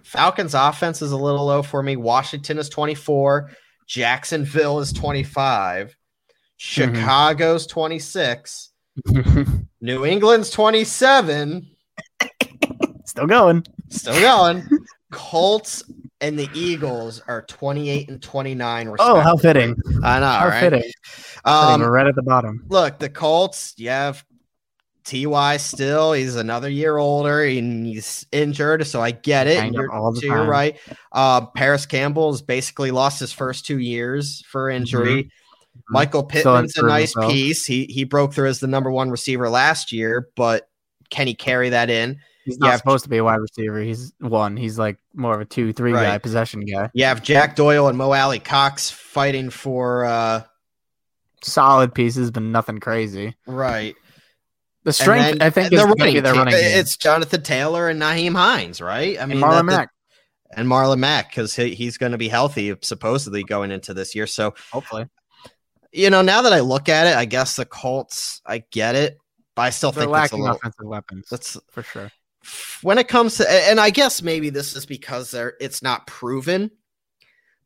Falcons offense is a little low for me. Washington is twenty-four. Jacksonville is twenty-five. Chicago's mm-hmm. twenty-six, New England's twenty-seven. Still going. Still going. Colts and the Eagles are twenty-eight and twenty-nine, respectively. Oh, how fitting. I know, how right? fitting. Um, fitting. We're right at the bottom. Look, the Colts, you have T Y still. He's another year older, and he's injured, so I get it. You're, all the so time. You're right. Uh, Paris Campbell's basically lost his first two years for injury. Mm-hmm. Michael Pittman's so a nice himself. piece. He he broke through as the number one receiver last year, but can he carry that in? He's not have, supposed to be a wide receiver. He's one. He's like more of a two, three right. guy, possession guy. You have Jack Doyle and Mo Alley Cox fighting for uh, solid pieces, but nothing crazy. Right. The strength, then, I think, is the running. Their running game. It's Jonathan Taylor and Naheem Hines, right? I mean, and Marlon Mack. The, and Marlon Mack, because he, he's going to be healthy, supposedly, going into this year. So hopefully. You know, now that I look at it, I guess the Colts, I get it, but I still They're think lacking it's a little, offensive weapons. That's for sure. When it comes to, and I guess maybe this is because they're, it's not proven,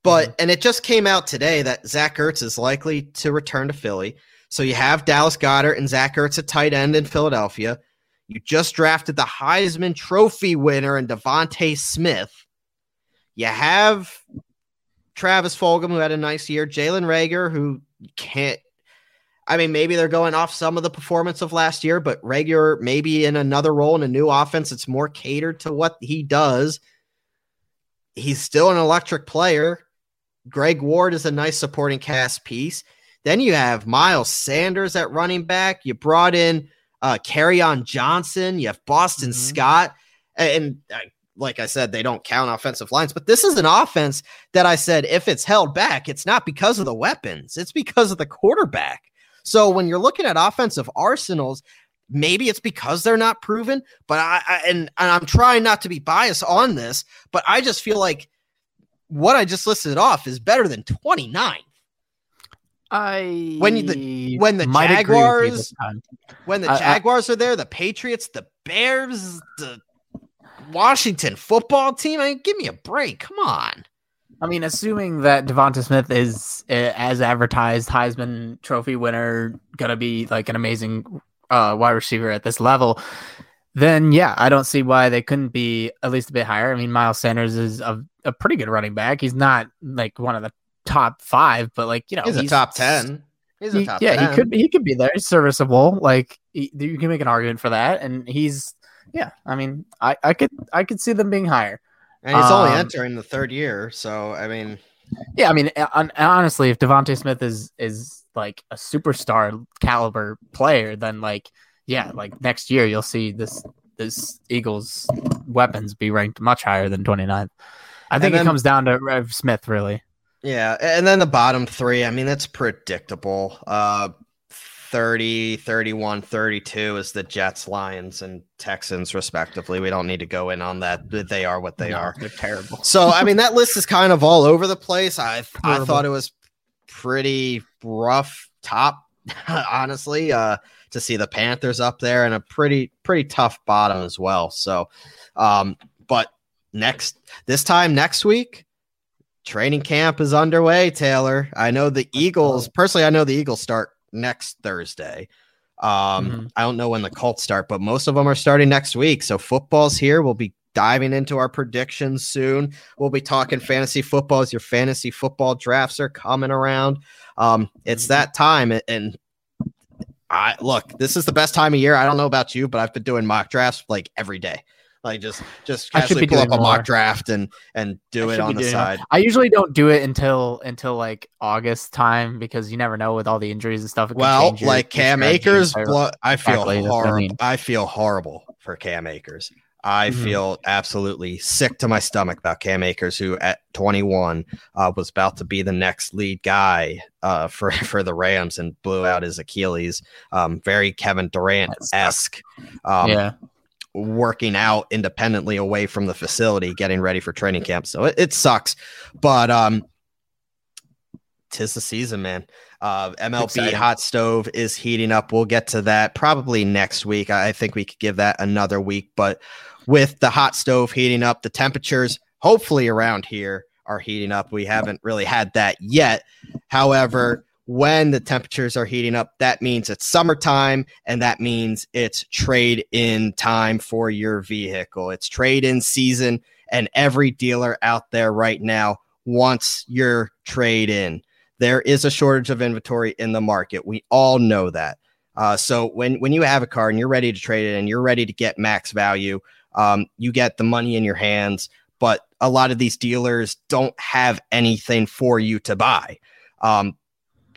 but, mm-hmm. and it just came out today that Zach Ertz is likely to return to Philly. So you have Dallas Goedert and Zach Ertz at tight end in Philadelphia. You just drafted the Heisman Trophy winner and Devontae Smith. You have Travis Fulgham, who had a nice year, Jalen Reagor, who can't, I mean, maybe they're going off some of the performance of last year, but regular, maybe in another role in a new offense, it's more catered to what he does. He's still an electric player. Greg Ward is a nice supporting cast piece. Then you have Miles Sanders at running back. You brought in uh, Kerryon Johnson. You have Boston mm-hmm. Scott. And, and uh, like I said, they don't count offensive lines, but this is an offense that I said, if it's held back, it's not because of the weapons. It's because of the quarterback. So when you're looking at offensive arsenals, maybe it's because they're not proven, but I, I and, and I'm trying not to be biased on this, but I just feel like what I just listed off is better than twenty-nine. I when the when the Jaguars when the I, Jaguars I, are there, the Patriots, the Bears, the Washington football team. I mean, give me a break. Come on. I mean, assuming that Devonta Smith is, uh, as advertised, Heisman Trophy winner, going to be like an amazing uh, wide receiver at this level, then, yeah, I don't see why they couldn't be at least a bit higher. I mean, Miles Sanders is a, a pretty good running back. He's not like one of the top five, but like, you know, he's, he's a top ten. He's he, a top yeah, ten. Yeah, he could, he could be there. He's serviceable. Like, he, you can make an argument for that. And he's, yeah, I mean, I, I could I could see them being higher. And he's only um, entering the third year, so I mean, yeah, I mean, on, honestly, if Devontae Smith is is like a superstar caliber player, then like, yeah, like next year you'll see this this Eagles weapons be ranked much higher than twenty-ninth. I think then, it comes down to Rev Smith, really. Yeah, and then the bottom three. I mean, that's predictable. Uh, thirty, thirty-one, thirty-two is the Jets, Lions, and Texans, respectively. We don't need to go in on that. They are what they no, are. They're terrible. So, I mean, that list is kind of all over the place. I I thought it was pretty rough top, honestly, uh, to see the Panthers up there and a pretty, pretty tough bottom as well. So, um, but next, this time next week, training camp is underway, Taylor. I know the Eagles, personally, I know the Eagles start next Thursday. Um, mm-hmm. I don't know when the Colts start, but most of them are starting next week. So football's here. We'll be diving into our predictions soon. We'll be talking fantasy football as your fantasy football drafts are coming around. Um, it's that time. And I look, this is the best time of year. I don't know about you, but I've been doing mock drafts like every day. Like just, just casually pull up a more. mock draft and, and do I it on the side. It. I usually don't do it until, until like August time, because you never know with all the injuries and stuff. It well, your, like Cam Akers, blo- I feel exactly, horrible. I, mean. I feel horrible for Cam Akers. I mm-hmm. feel absolutely sick to my stomach about Cam Akers, who at twenty-one uh, was about to be the next lead guy uh, for, for the Rams and blew out his Achilles. Um, very Kevin Durant-esque. Um, yeah. working out independently away from the facility, getting ready for training camp. So it, it sucks, but um, tis the season, man. Uh, M L B Exciting. Hot Stove is heating up. We'll get to that probably next week. I think we could give that another week, but with the hot stove heating up, the temperatures hopefully around here are heating up. We haven't really had that yet. However, when the temperatures are heating up, that means it's summertime, and that means it's trade-in time for your vehicle. It's trade-in season, and every dealer out there right now wants your trade-in. There is a shortage of inventory in the market. We all know that. Uh, so when, when you have a car and you're ready to trade it and you're ready to get max value, um, you get the money in your hands, but a lot of these dealers don't have anything for you to buy. Um,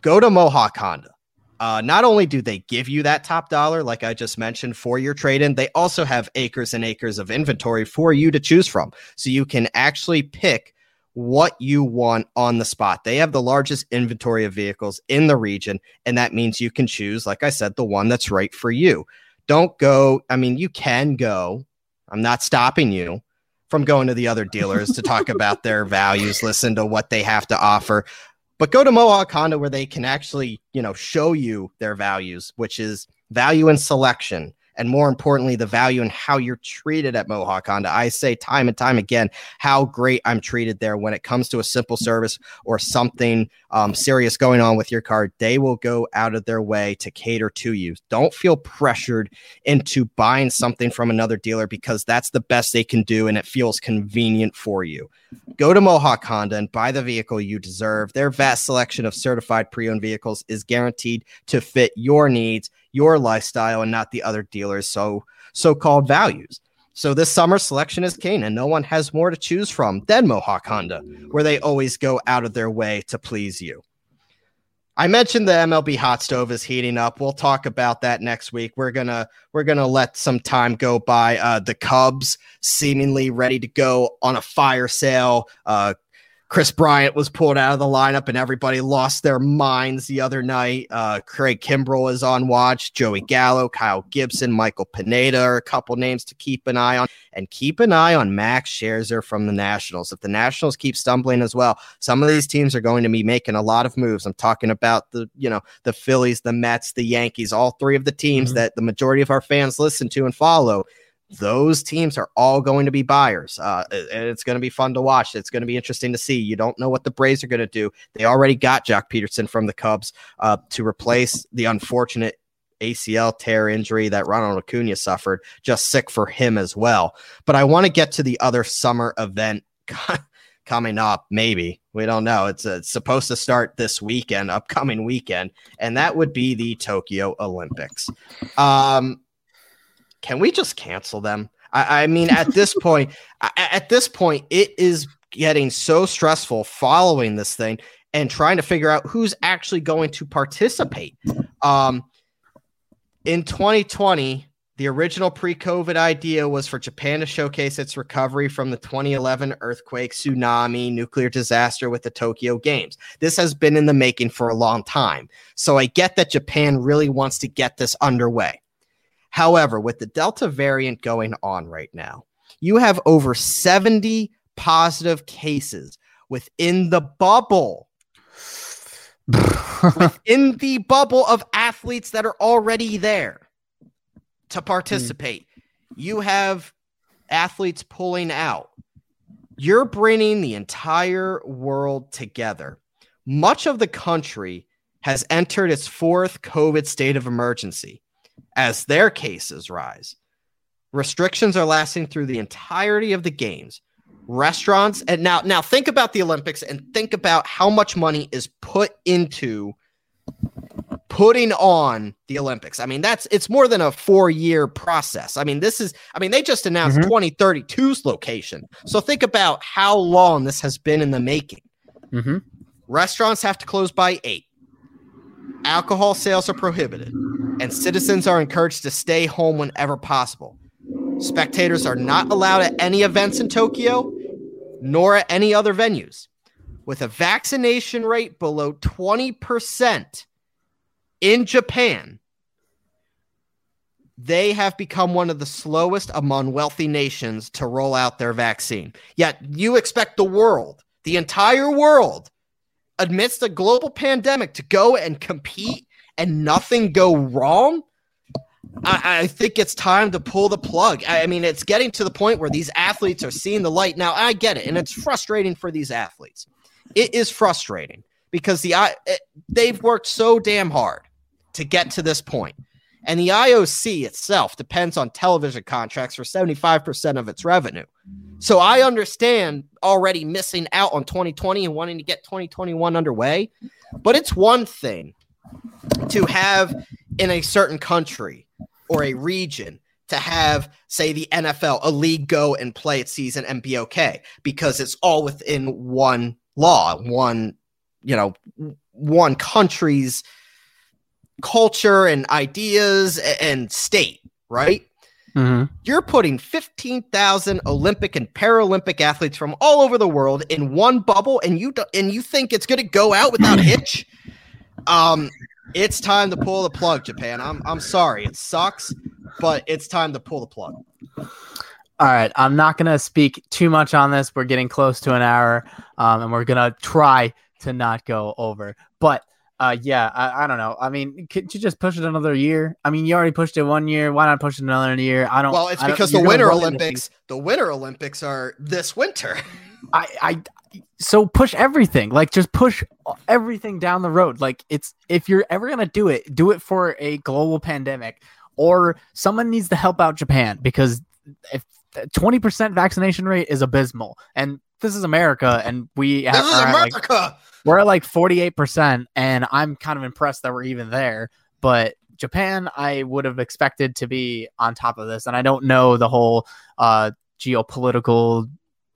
go to Mohawk Honda. Uh, not only do they give you that top dollar, like I just mentioned, for your trade-in, they also have acres and acres of inventory for you to choose from. So you can actually pick what you want on the spot. They have the largest inventory of vehicles in the region, and that means you can choose, like I said, the one that's right for you. Don't go, I mean, you can go, I'm not stopping you from going to the other dealers to talk about their values, listen to what they have to offer, but go to Mohawk Honda, where they can actually, you know, show you their values, which is value and selection. And more importantly, the value and how you're treated at Mohawk Honda. I say time and time again how great I'm treated there when it comes to a simple service or something um, serious going on with your car. They will go out of their way to cater to you. Don't feel pressured into buying something from another dealer, because that's the best they can do and it feels convenient for you. Go to Mohawk Honda and buy the vehicle you deserve. Their vast selection of certified pre-owned vehicles is guaranteed to fit your needs, your lifestyle, and not the other dealers' so so-called values. So this summer, selection is king, and no one has more to choose from than Mohawk Honda, where they always go out of their way to please you. I mentioned the M L B hot stove is heating up. We'll talk about that next week. We're gonna we're gonna let some time go by. Uh, the Cubs seemingly ready to go on a fire sale. Uh, Chris Bryant was pulled out of the lineup and everybody lost their minds the other night. Uh, Craig Kimbrell is on watch. Joey Gallo, Kyle Gibson, Michael Pineda are a couple names to keep an eye on. And keep an eye on Max Scherzer from the Nationals. If the Nationals keep stumbling as well, some of these teams are going to be making a lot of moves. I'm talking about the, you know, the Phillies, the Mets, the Yankees, all three of the teams mm-hmm. that the majority of our fans listen to and follow. Those teams are all going to be buyers, uh, and it's going to be fun to watch. It's going to be interesting to see. You don't know what the Braves are going to do. They already got Jock Peterson from the Cubs uh, to replace the unfortunate A C L tear injury that Ronald Acuna suffered. Just sick for him as well. But I want to get to the other summer event coming up, maybe. We don't know. It's, uh, it's supposed to start this weekend, upcoming weekend, and that would be the Tokyo Olympics. Um Can we just cancel them? I, I mean, at this point, at this point, it is getting so stressful following this thing and trying to figure out who's actually going to participate. Um, in twenty twenty, the original pre-COVID idea was for Japan to showcase its recovery from the twenty eleven earthquake, tsunami, nuclear disaster with the Tokyo Games. This has been in the making for a long time. So I get that Japan really wants to get this underway. However, with the Delta variant going on right now, you have over seventy positive cases within the bubble, within the bubble of athletes that are already there to participate. Mm. You have athletes pulling out. You're bringing the entire world together. Much of the country has entered its fourth COVID state of emergency. As their cases rise, restrictions are lasting through the entirety of the games. Restaurants, and now, now think about the Olympics and think about how much money is put into putting on the Olympics. I mean, that's it's more than a four-year process. I mean, this is, I mean, they just announced mm-hmm. twenty thirty-two's location. So think about how long this has been in the making. Mm-hmm. Restaurants have to close by eight. Alcohol sales are prohibited, and citizens are encouraged to stay home whenever possible. Spectators are not allowed at any events in Tokyo, nor at any other venues. With a vaccination rate below twenty percent in Japan, they have become one of the slowest among wealthy nations to roll out their vaccine. Yet you expect the world, the entire world, amidst a global pandemic to go and compete and nothing go wrong. I, I think it's time to pull the plug. I, I mean, it's getting to the point where these athletes are seeing the light. Now, I get it, and it's frustrating for these athletes. It is frustrating. because the I they've worked so damn hard to get to this point. And the I O C itself depends on television contracts for seventy-five percent of its revenue. So I understand already missing out on twenty twenty and wanting to get twenty twenty-one underway. But it's one thing to have in a certain country or a region to have, say, the N F L, a league go and play its season and be okay because it's all within one law, one, you know, one country's culture and ideas and state, right? Mm-hmm. You're putting fifteen thousand Olympic and Paralympic athletes from all over the world in one bubble, and you do, and you think it's going to go out without a hitch? Um, it's time to pull the plug, Japan. I'm I'm sorry, it sucks, but it's time to pull the plug. All right, I'm not going to speak too much on this. We're getting close to an hour, um, and we're going to try to not go over, but. Uh, yeah, I, I don't know. I mean, could you just push it another year? I mean, you already pushed it one year. Why not push it another year? I don't. Well, it's because the Winter Olympics, the Winter Olympics are this winter. I, I, so push everything. Like, just push everything down the road. Like, it's if you're ever gonna do it, do it for a global pandemic, or someone needs to help out Japan because if twenty percent vaccination rate is abysmal, and this is America, and we have, this is America. Like, we're at like forty-eight percent, and I'm kind of impressed that we're even there. But Japan, I would have expected to be on top of this, and I don't know the whole uh, geopolitical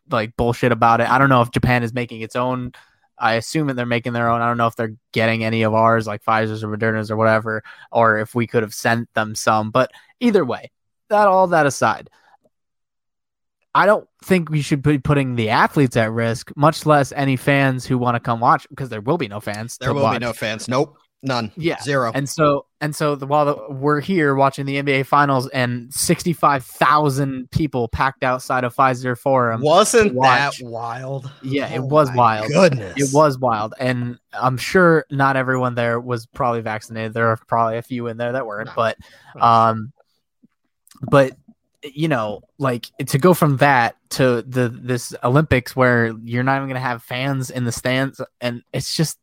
like bullshit about it. I don't know if Japan is making its own. I assume that they're making their own. I don't know if they're getting any of ours, like Pfizer's or Moderna's or whatever, or if we could have sent them some. But either way, that all that aside, I don't think we should be putting the athletes at risk, much less any fans who want to come watch, because there will be no fans. There will watch. be no fans. Nope. None. Yeah. Zero. And so, and so the, while the, we're here watching the N B A finals and sixty-five thousand people packed outside of Pfizer Forum. Wasn't that wild? Yeah, oh it was wild. Goodness. It was wild. And I'm sure not everyone there was probably vaccinated. There are probably a few in there that weren't, but, um, but, you know, like to go from that to the this Olympics where you're not even going to have fans in the stands, and it's just,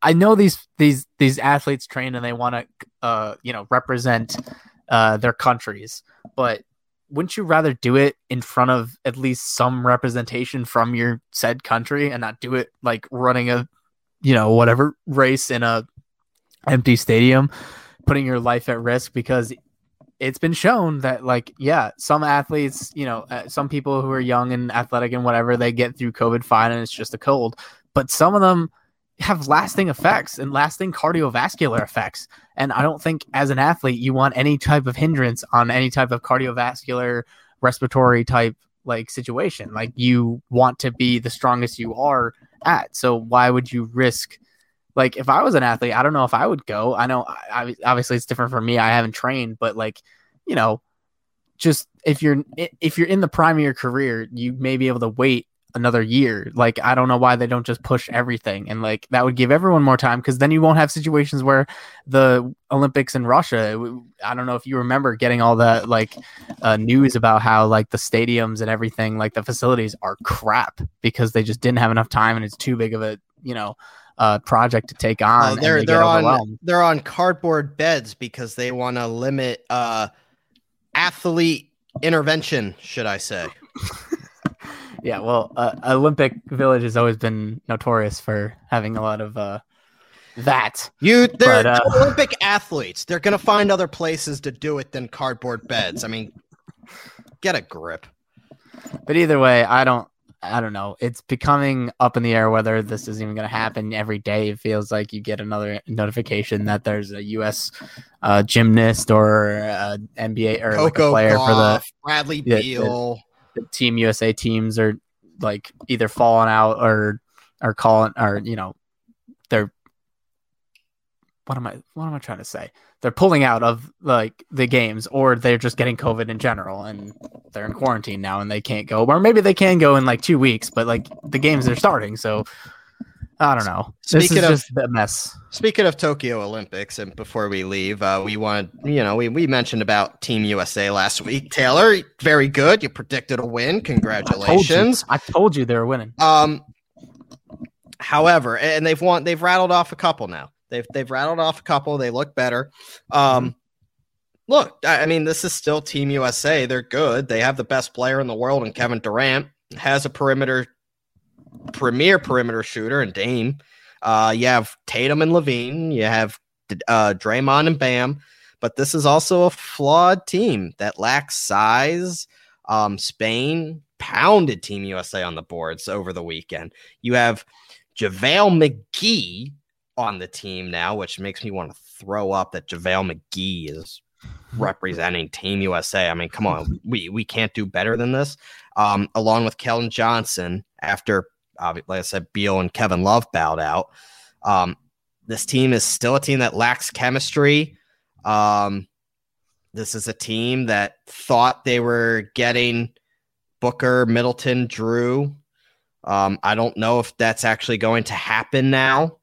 I know these these these athletes train and they want to uh you know represent uh their countries, but wouldn't you rather do it in front of at least some representation from your said country and not do it like running a you know whatever race in a empty stadium, putting your life at risk? Because it's been shown that, like, yeah, some athletes, you know, uh, some people who are young and athletic and whatever, they get through COVID fine and it's just a cold. But some of them have lasting effects and lasting cardiovascular effects. And I don't think as an athlete you want any type of hindrance on any type of cardiovascular, respiratory type, like, situation. Like, you want to be the strongest you are at. So why would you risk? Like, if I was an athlete, I don't know if I would go. I know, I, obviously, it's different for me. I haven't trained, but, like, you know, just if you're if you're in the prime of your career, you may be able to wait another year. Like, I don't know why they don't just push everything. And, like, that would give everyone more time, because then you won't have situations where the Olympics in Russia, I don't know if you remember getting all the, like, uh, news about how, like, the stadiums and everything, like, the facilities are crap because they just didn't have enough time, and it's too big of a, you know, Uh, project to take on. Uh, they're they they're on they're on cardboard beds because they want to limit uh, athlete intervention, should I say? Yeah, well, uh, Olympic Village has always been notorious for having a lot of uh, that. You, they're but, uh, Olympic athletes. They're gonna find other places to do it than cardboard beds. I mean, get a grip. But either way, I don't. I don't know. It's becoming up in the air whether this is even going to happen. Every day it feels like you get another notification that there's a U S uh, gymnast or uh, N B A or like a player Goff, for the Bradley the, Beal. The, the Team U S A teams are like either falling out or are calling or you know they're what am I what am I trying to say? They're pulling out of like the games, or they're just getting COVID in general and they're in quarantine now and they can't go, or maybe they can go in like two weeks, but like the games are starting. So I don't know. Speaking this is of, just a mess. Speaking of Tokyo Olympics, and before we leave, uh, we want, you know, we, we mentioned about Team U S A last week, Taylor, very good. You predicted a win. Congratulations. I told you, I told you they were winning. Um, However, and they've won, they've rattled off a couple now. They've they've rattled off a couple. They look better. Um, look, I mean, this is still Team U S A. They're good. They have the best player in the world, and Kevin Durant has a perimeter premier perimeter shooter, and Dame. Uh, you have Tatum and Levine. You have uh, Draymond and Bam. But this is also a flawed team that lacks size. Um, Spain pounded Team U S A on the boards over the weekend. You have JaVale McGee on the team now, which makes me want to throw up that JaVale McGee is representing Team U S A. I mean, come on, we we can't do better than this. Um, along with Keldon Johnson, after obviously, like I said, Beal and Kevin Love bowed out. Um, this team is still a team that lacks chemistry. Um, this is a team that thought they were getting Booker, Middleton, Jrue. Um, I don't know if that's actually going to happen now.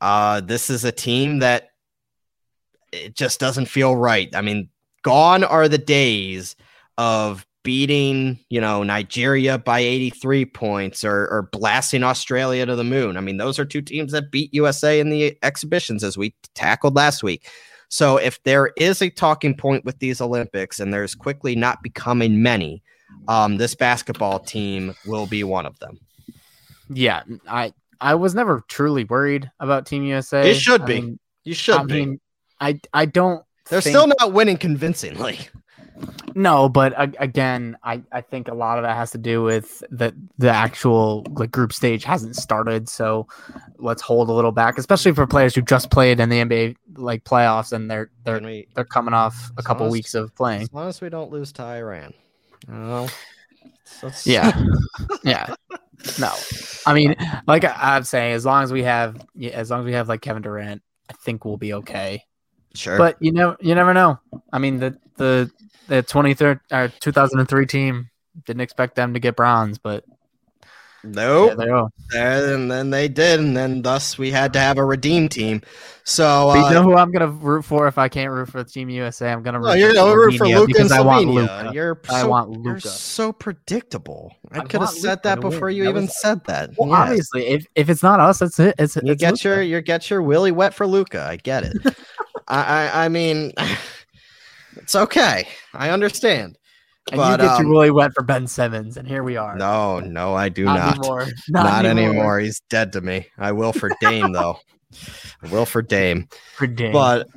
Uh, this is a team that it just doesn't feel right. I mean, gone are the days of beating, you know, Nigeria by eighty-three points or, or blasting Australia to the moon. I mean, those are two teams that beat U S A in the exhibitions, as we tackled last week. So if there is a talking point with these Olympics, and there's quickly not becoming many, um, this basketball team will be one of them. Yeah, I I was never truly worried about Team U S A. It should I be. Mean, you should I be. Mean, I, I don't They're think... still not winning convincingly. No, but uh, again, I, I think a lot of that has to do with the, the actual like group stage hasn't started. So let's hold a little back, especially for players who just played in the N B A like playoffs, and they're they're we, they're coming off a couple as, weeks of playing. As long as we don't lose to Iran. Oh, that's... Yeah. Yeah. No, I mean, like I, I'm saying, as long as we have, yeah, as long as we have like Kevin Durant, I think we'll be okay. Sure. But you know, you never know. I mean, the, the, the twenty-third or two thousand three team, didn't expect them to get bronze, but no, nope. yeah, there, and then they did. And then thus we had to have a redeem team. So uh, you know who I'm going to root for. If I can't root for Team U S A, I'm going to root, no, for, root for Luka, because I want Luka. You're so, I want Luka. You're so predictable. I, I could have said Luka that before you that even was, said that. Well, yeah. Obviously if, if it's not us, it's it. It's, you it's get Luka. your, you get your willy wet for Luka. I get it. I, I, I mean, it's okay. I understand. And but, you get um, you really wet for Ben Simmons, and here we are. No, no, I do not. Not anymore. Not, not anymore. anymore. He's dead to me. I will for Dame, though. I will for Dame. For Dame. But,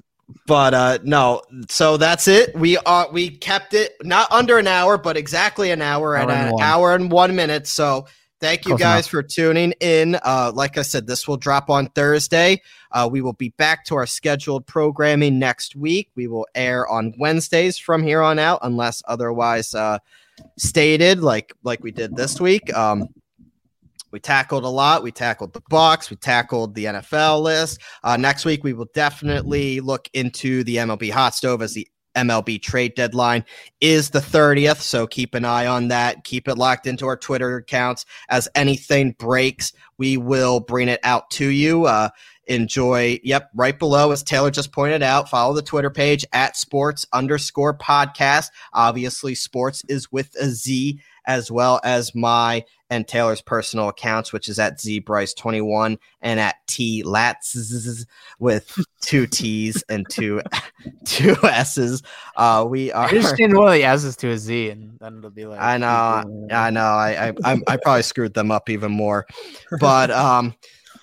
but uh, no. So that's it. We are. We kept it not under an hour, but exactly an hour, hour and an one. hour and one minute. So thank you Close guys enough. for tuning in. Uh, like I said, this will drop on Thursday. Uh, we will be back to our scheduled programming next week. We will air on Wednesdays from here on out, unless otherwise uh, stated, like like we did this week. Um, we tackled a lot. We tackled the Bucks. We tackled the N F L list. Uh, next week, we will definitely look into the M L B hot stove, as the M L B trade deadline is the thirtieth, so keep an eye on that. Keep it locked into our Twitter accounts. As anything breaks, we will bring it out to you. Uh, enjoy. Yep, right below, as Taylor just pointed out, follow the Twitter page at sports underscore podcast. Obviously, sports is with a Z, as well as my and Taylor's personal accounts, which is at Z Bryce twenty-one and at T Lats with two T's and two two S's. Uh, we are. I just didn't one of the S's to a Z, and then it'll be like. I know, I know. I I, I, I probably screwed them up even more, but um.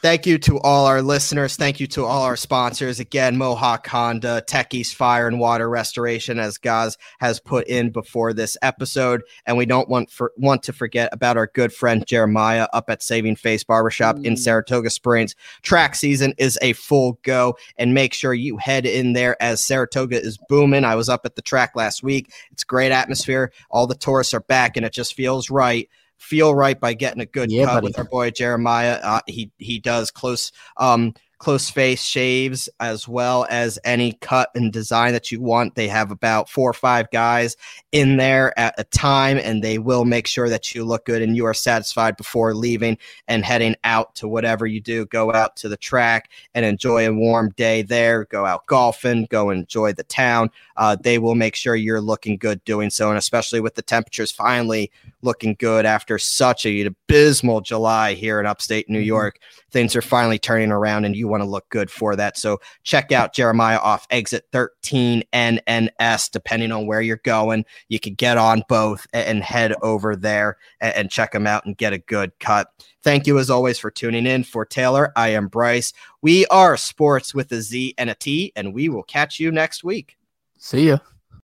Thank you to all our listeners. Thank you to all our sponsors. Again, Mohawk Honda, Tech East Fire and Water Restoration, as Goz has put in before this episode. And we don't want for, want to forget about our good friend Jeremiah up at Saving Face Barbershop mm. in Saratoga Springs. Track season is a full go, and make sure you head in there as Saratoga is booming. I was up at the track last week. It's great atmosphere. All the tourists are back, and it just feels right. Feel right by getting a good yeah, cut buddy. with our boy Jeremiah. Uh, he he does close um close face shaves, as well as any cut and design that you want. They have about four or five guys in there at a time, and they will make sure that you look good and you are satisfied before leaving and heading out to whatever you do. Go out to the track and enjoy a warm day there. Go out golfing, go enjoy the town. Uh, they will make sure you're looking good doing so, and especially with the temperatures finally looking good after such an abysmal July here in upstate New York. Things are finally turning around, and you want to look good for that. So check out Jeremiah off exit thirteen N N S, depending on where you're going. You can get on both and head over there and check them out and get a good cut. Thank you, as always, for tuning in. For Taylor, I am Bryce. We are Sports with a Z and a T, and we will catch you next week. See ya.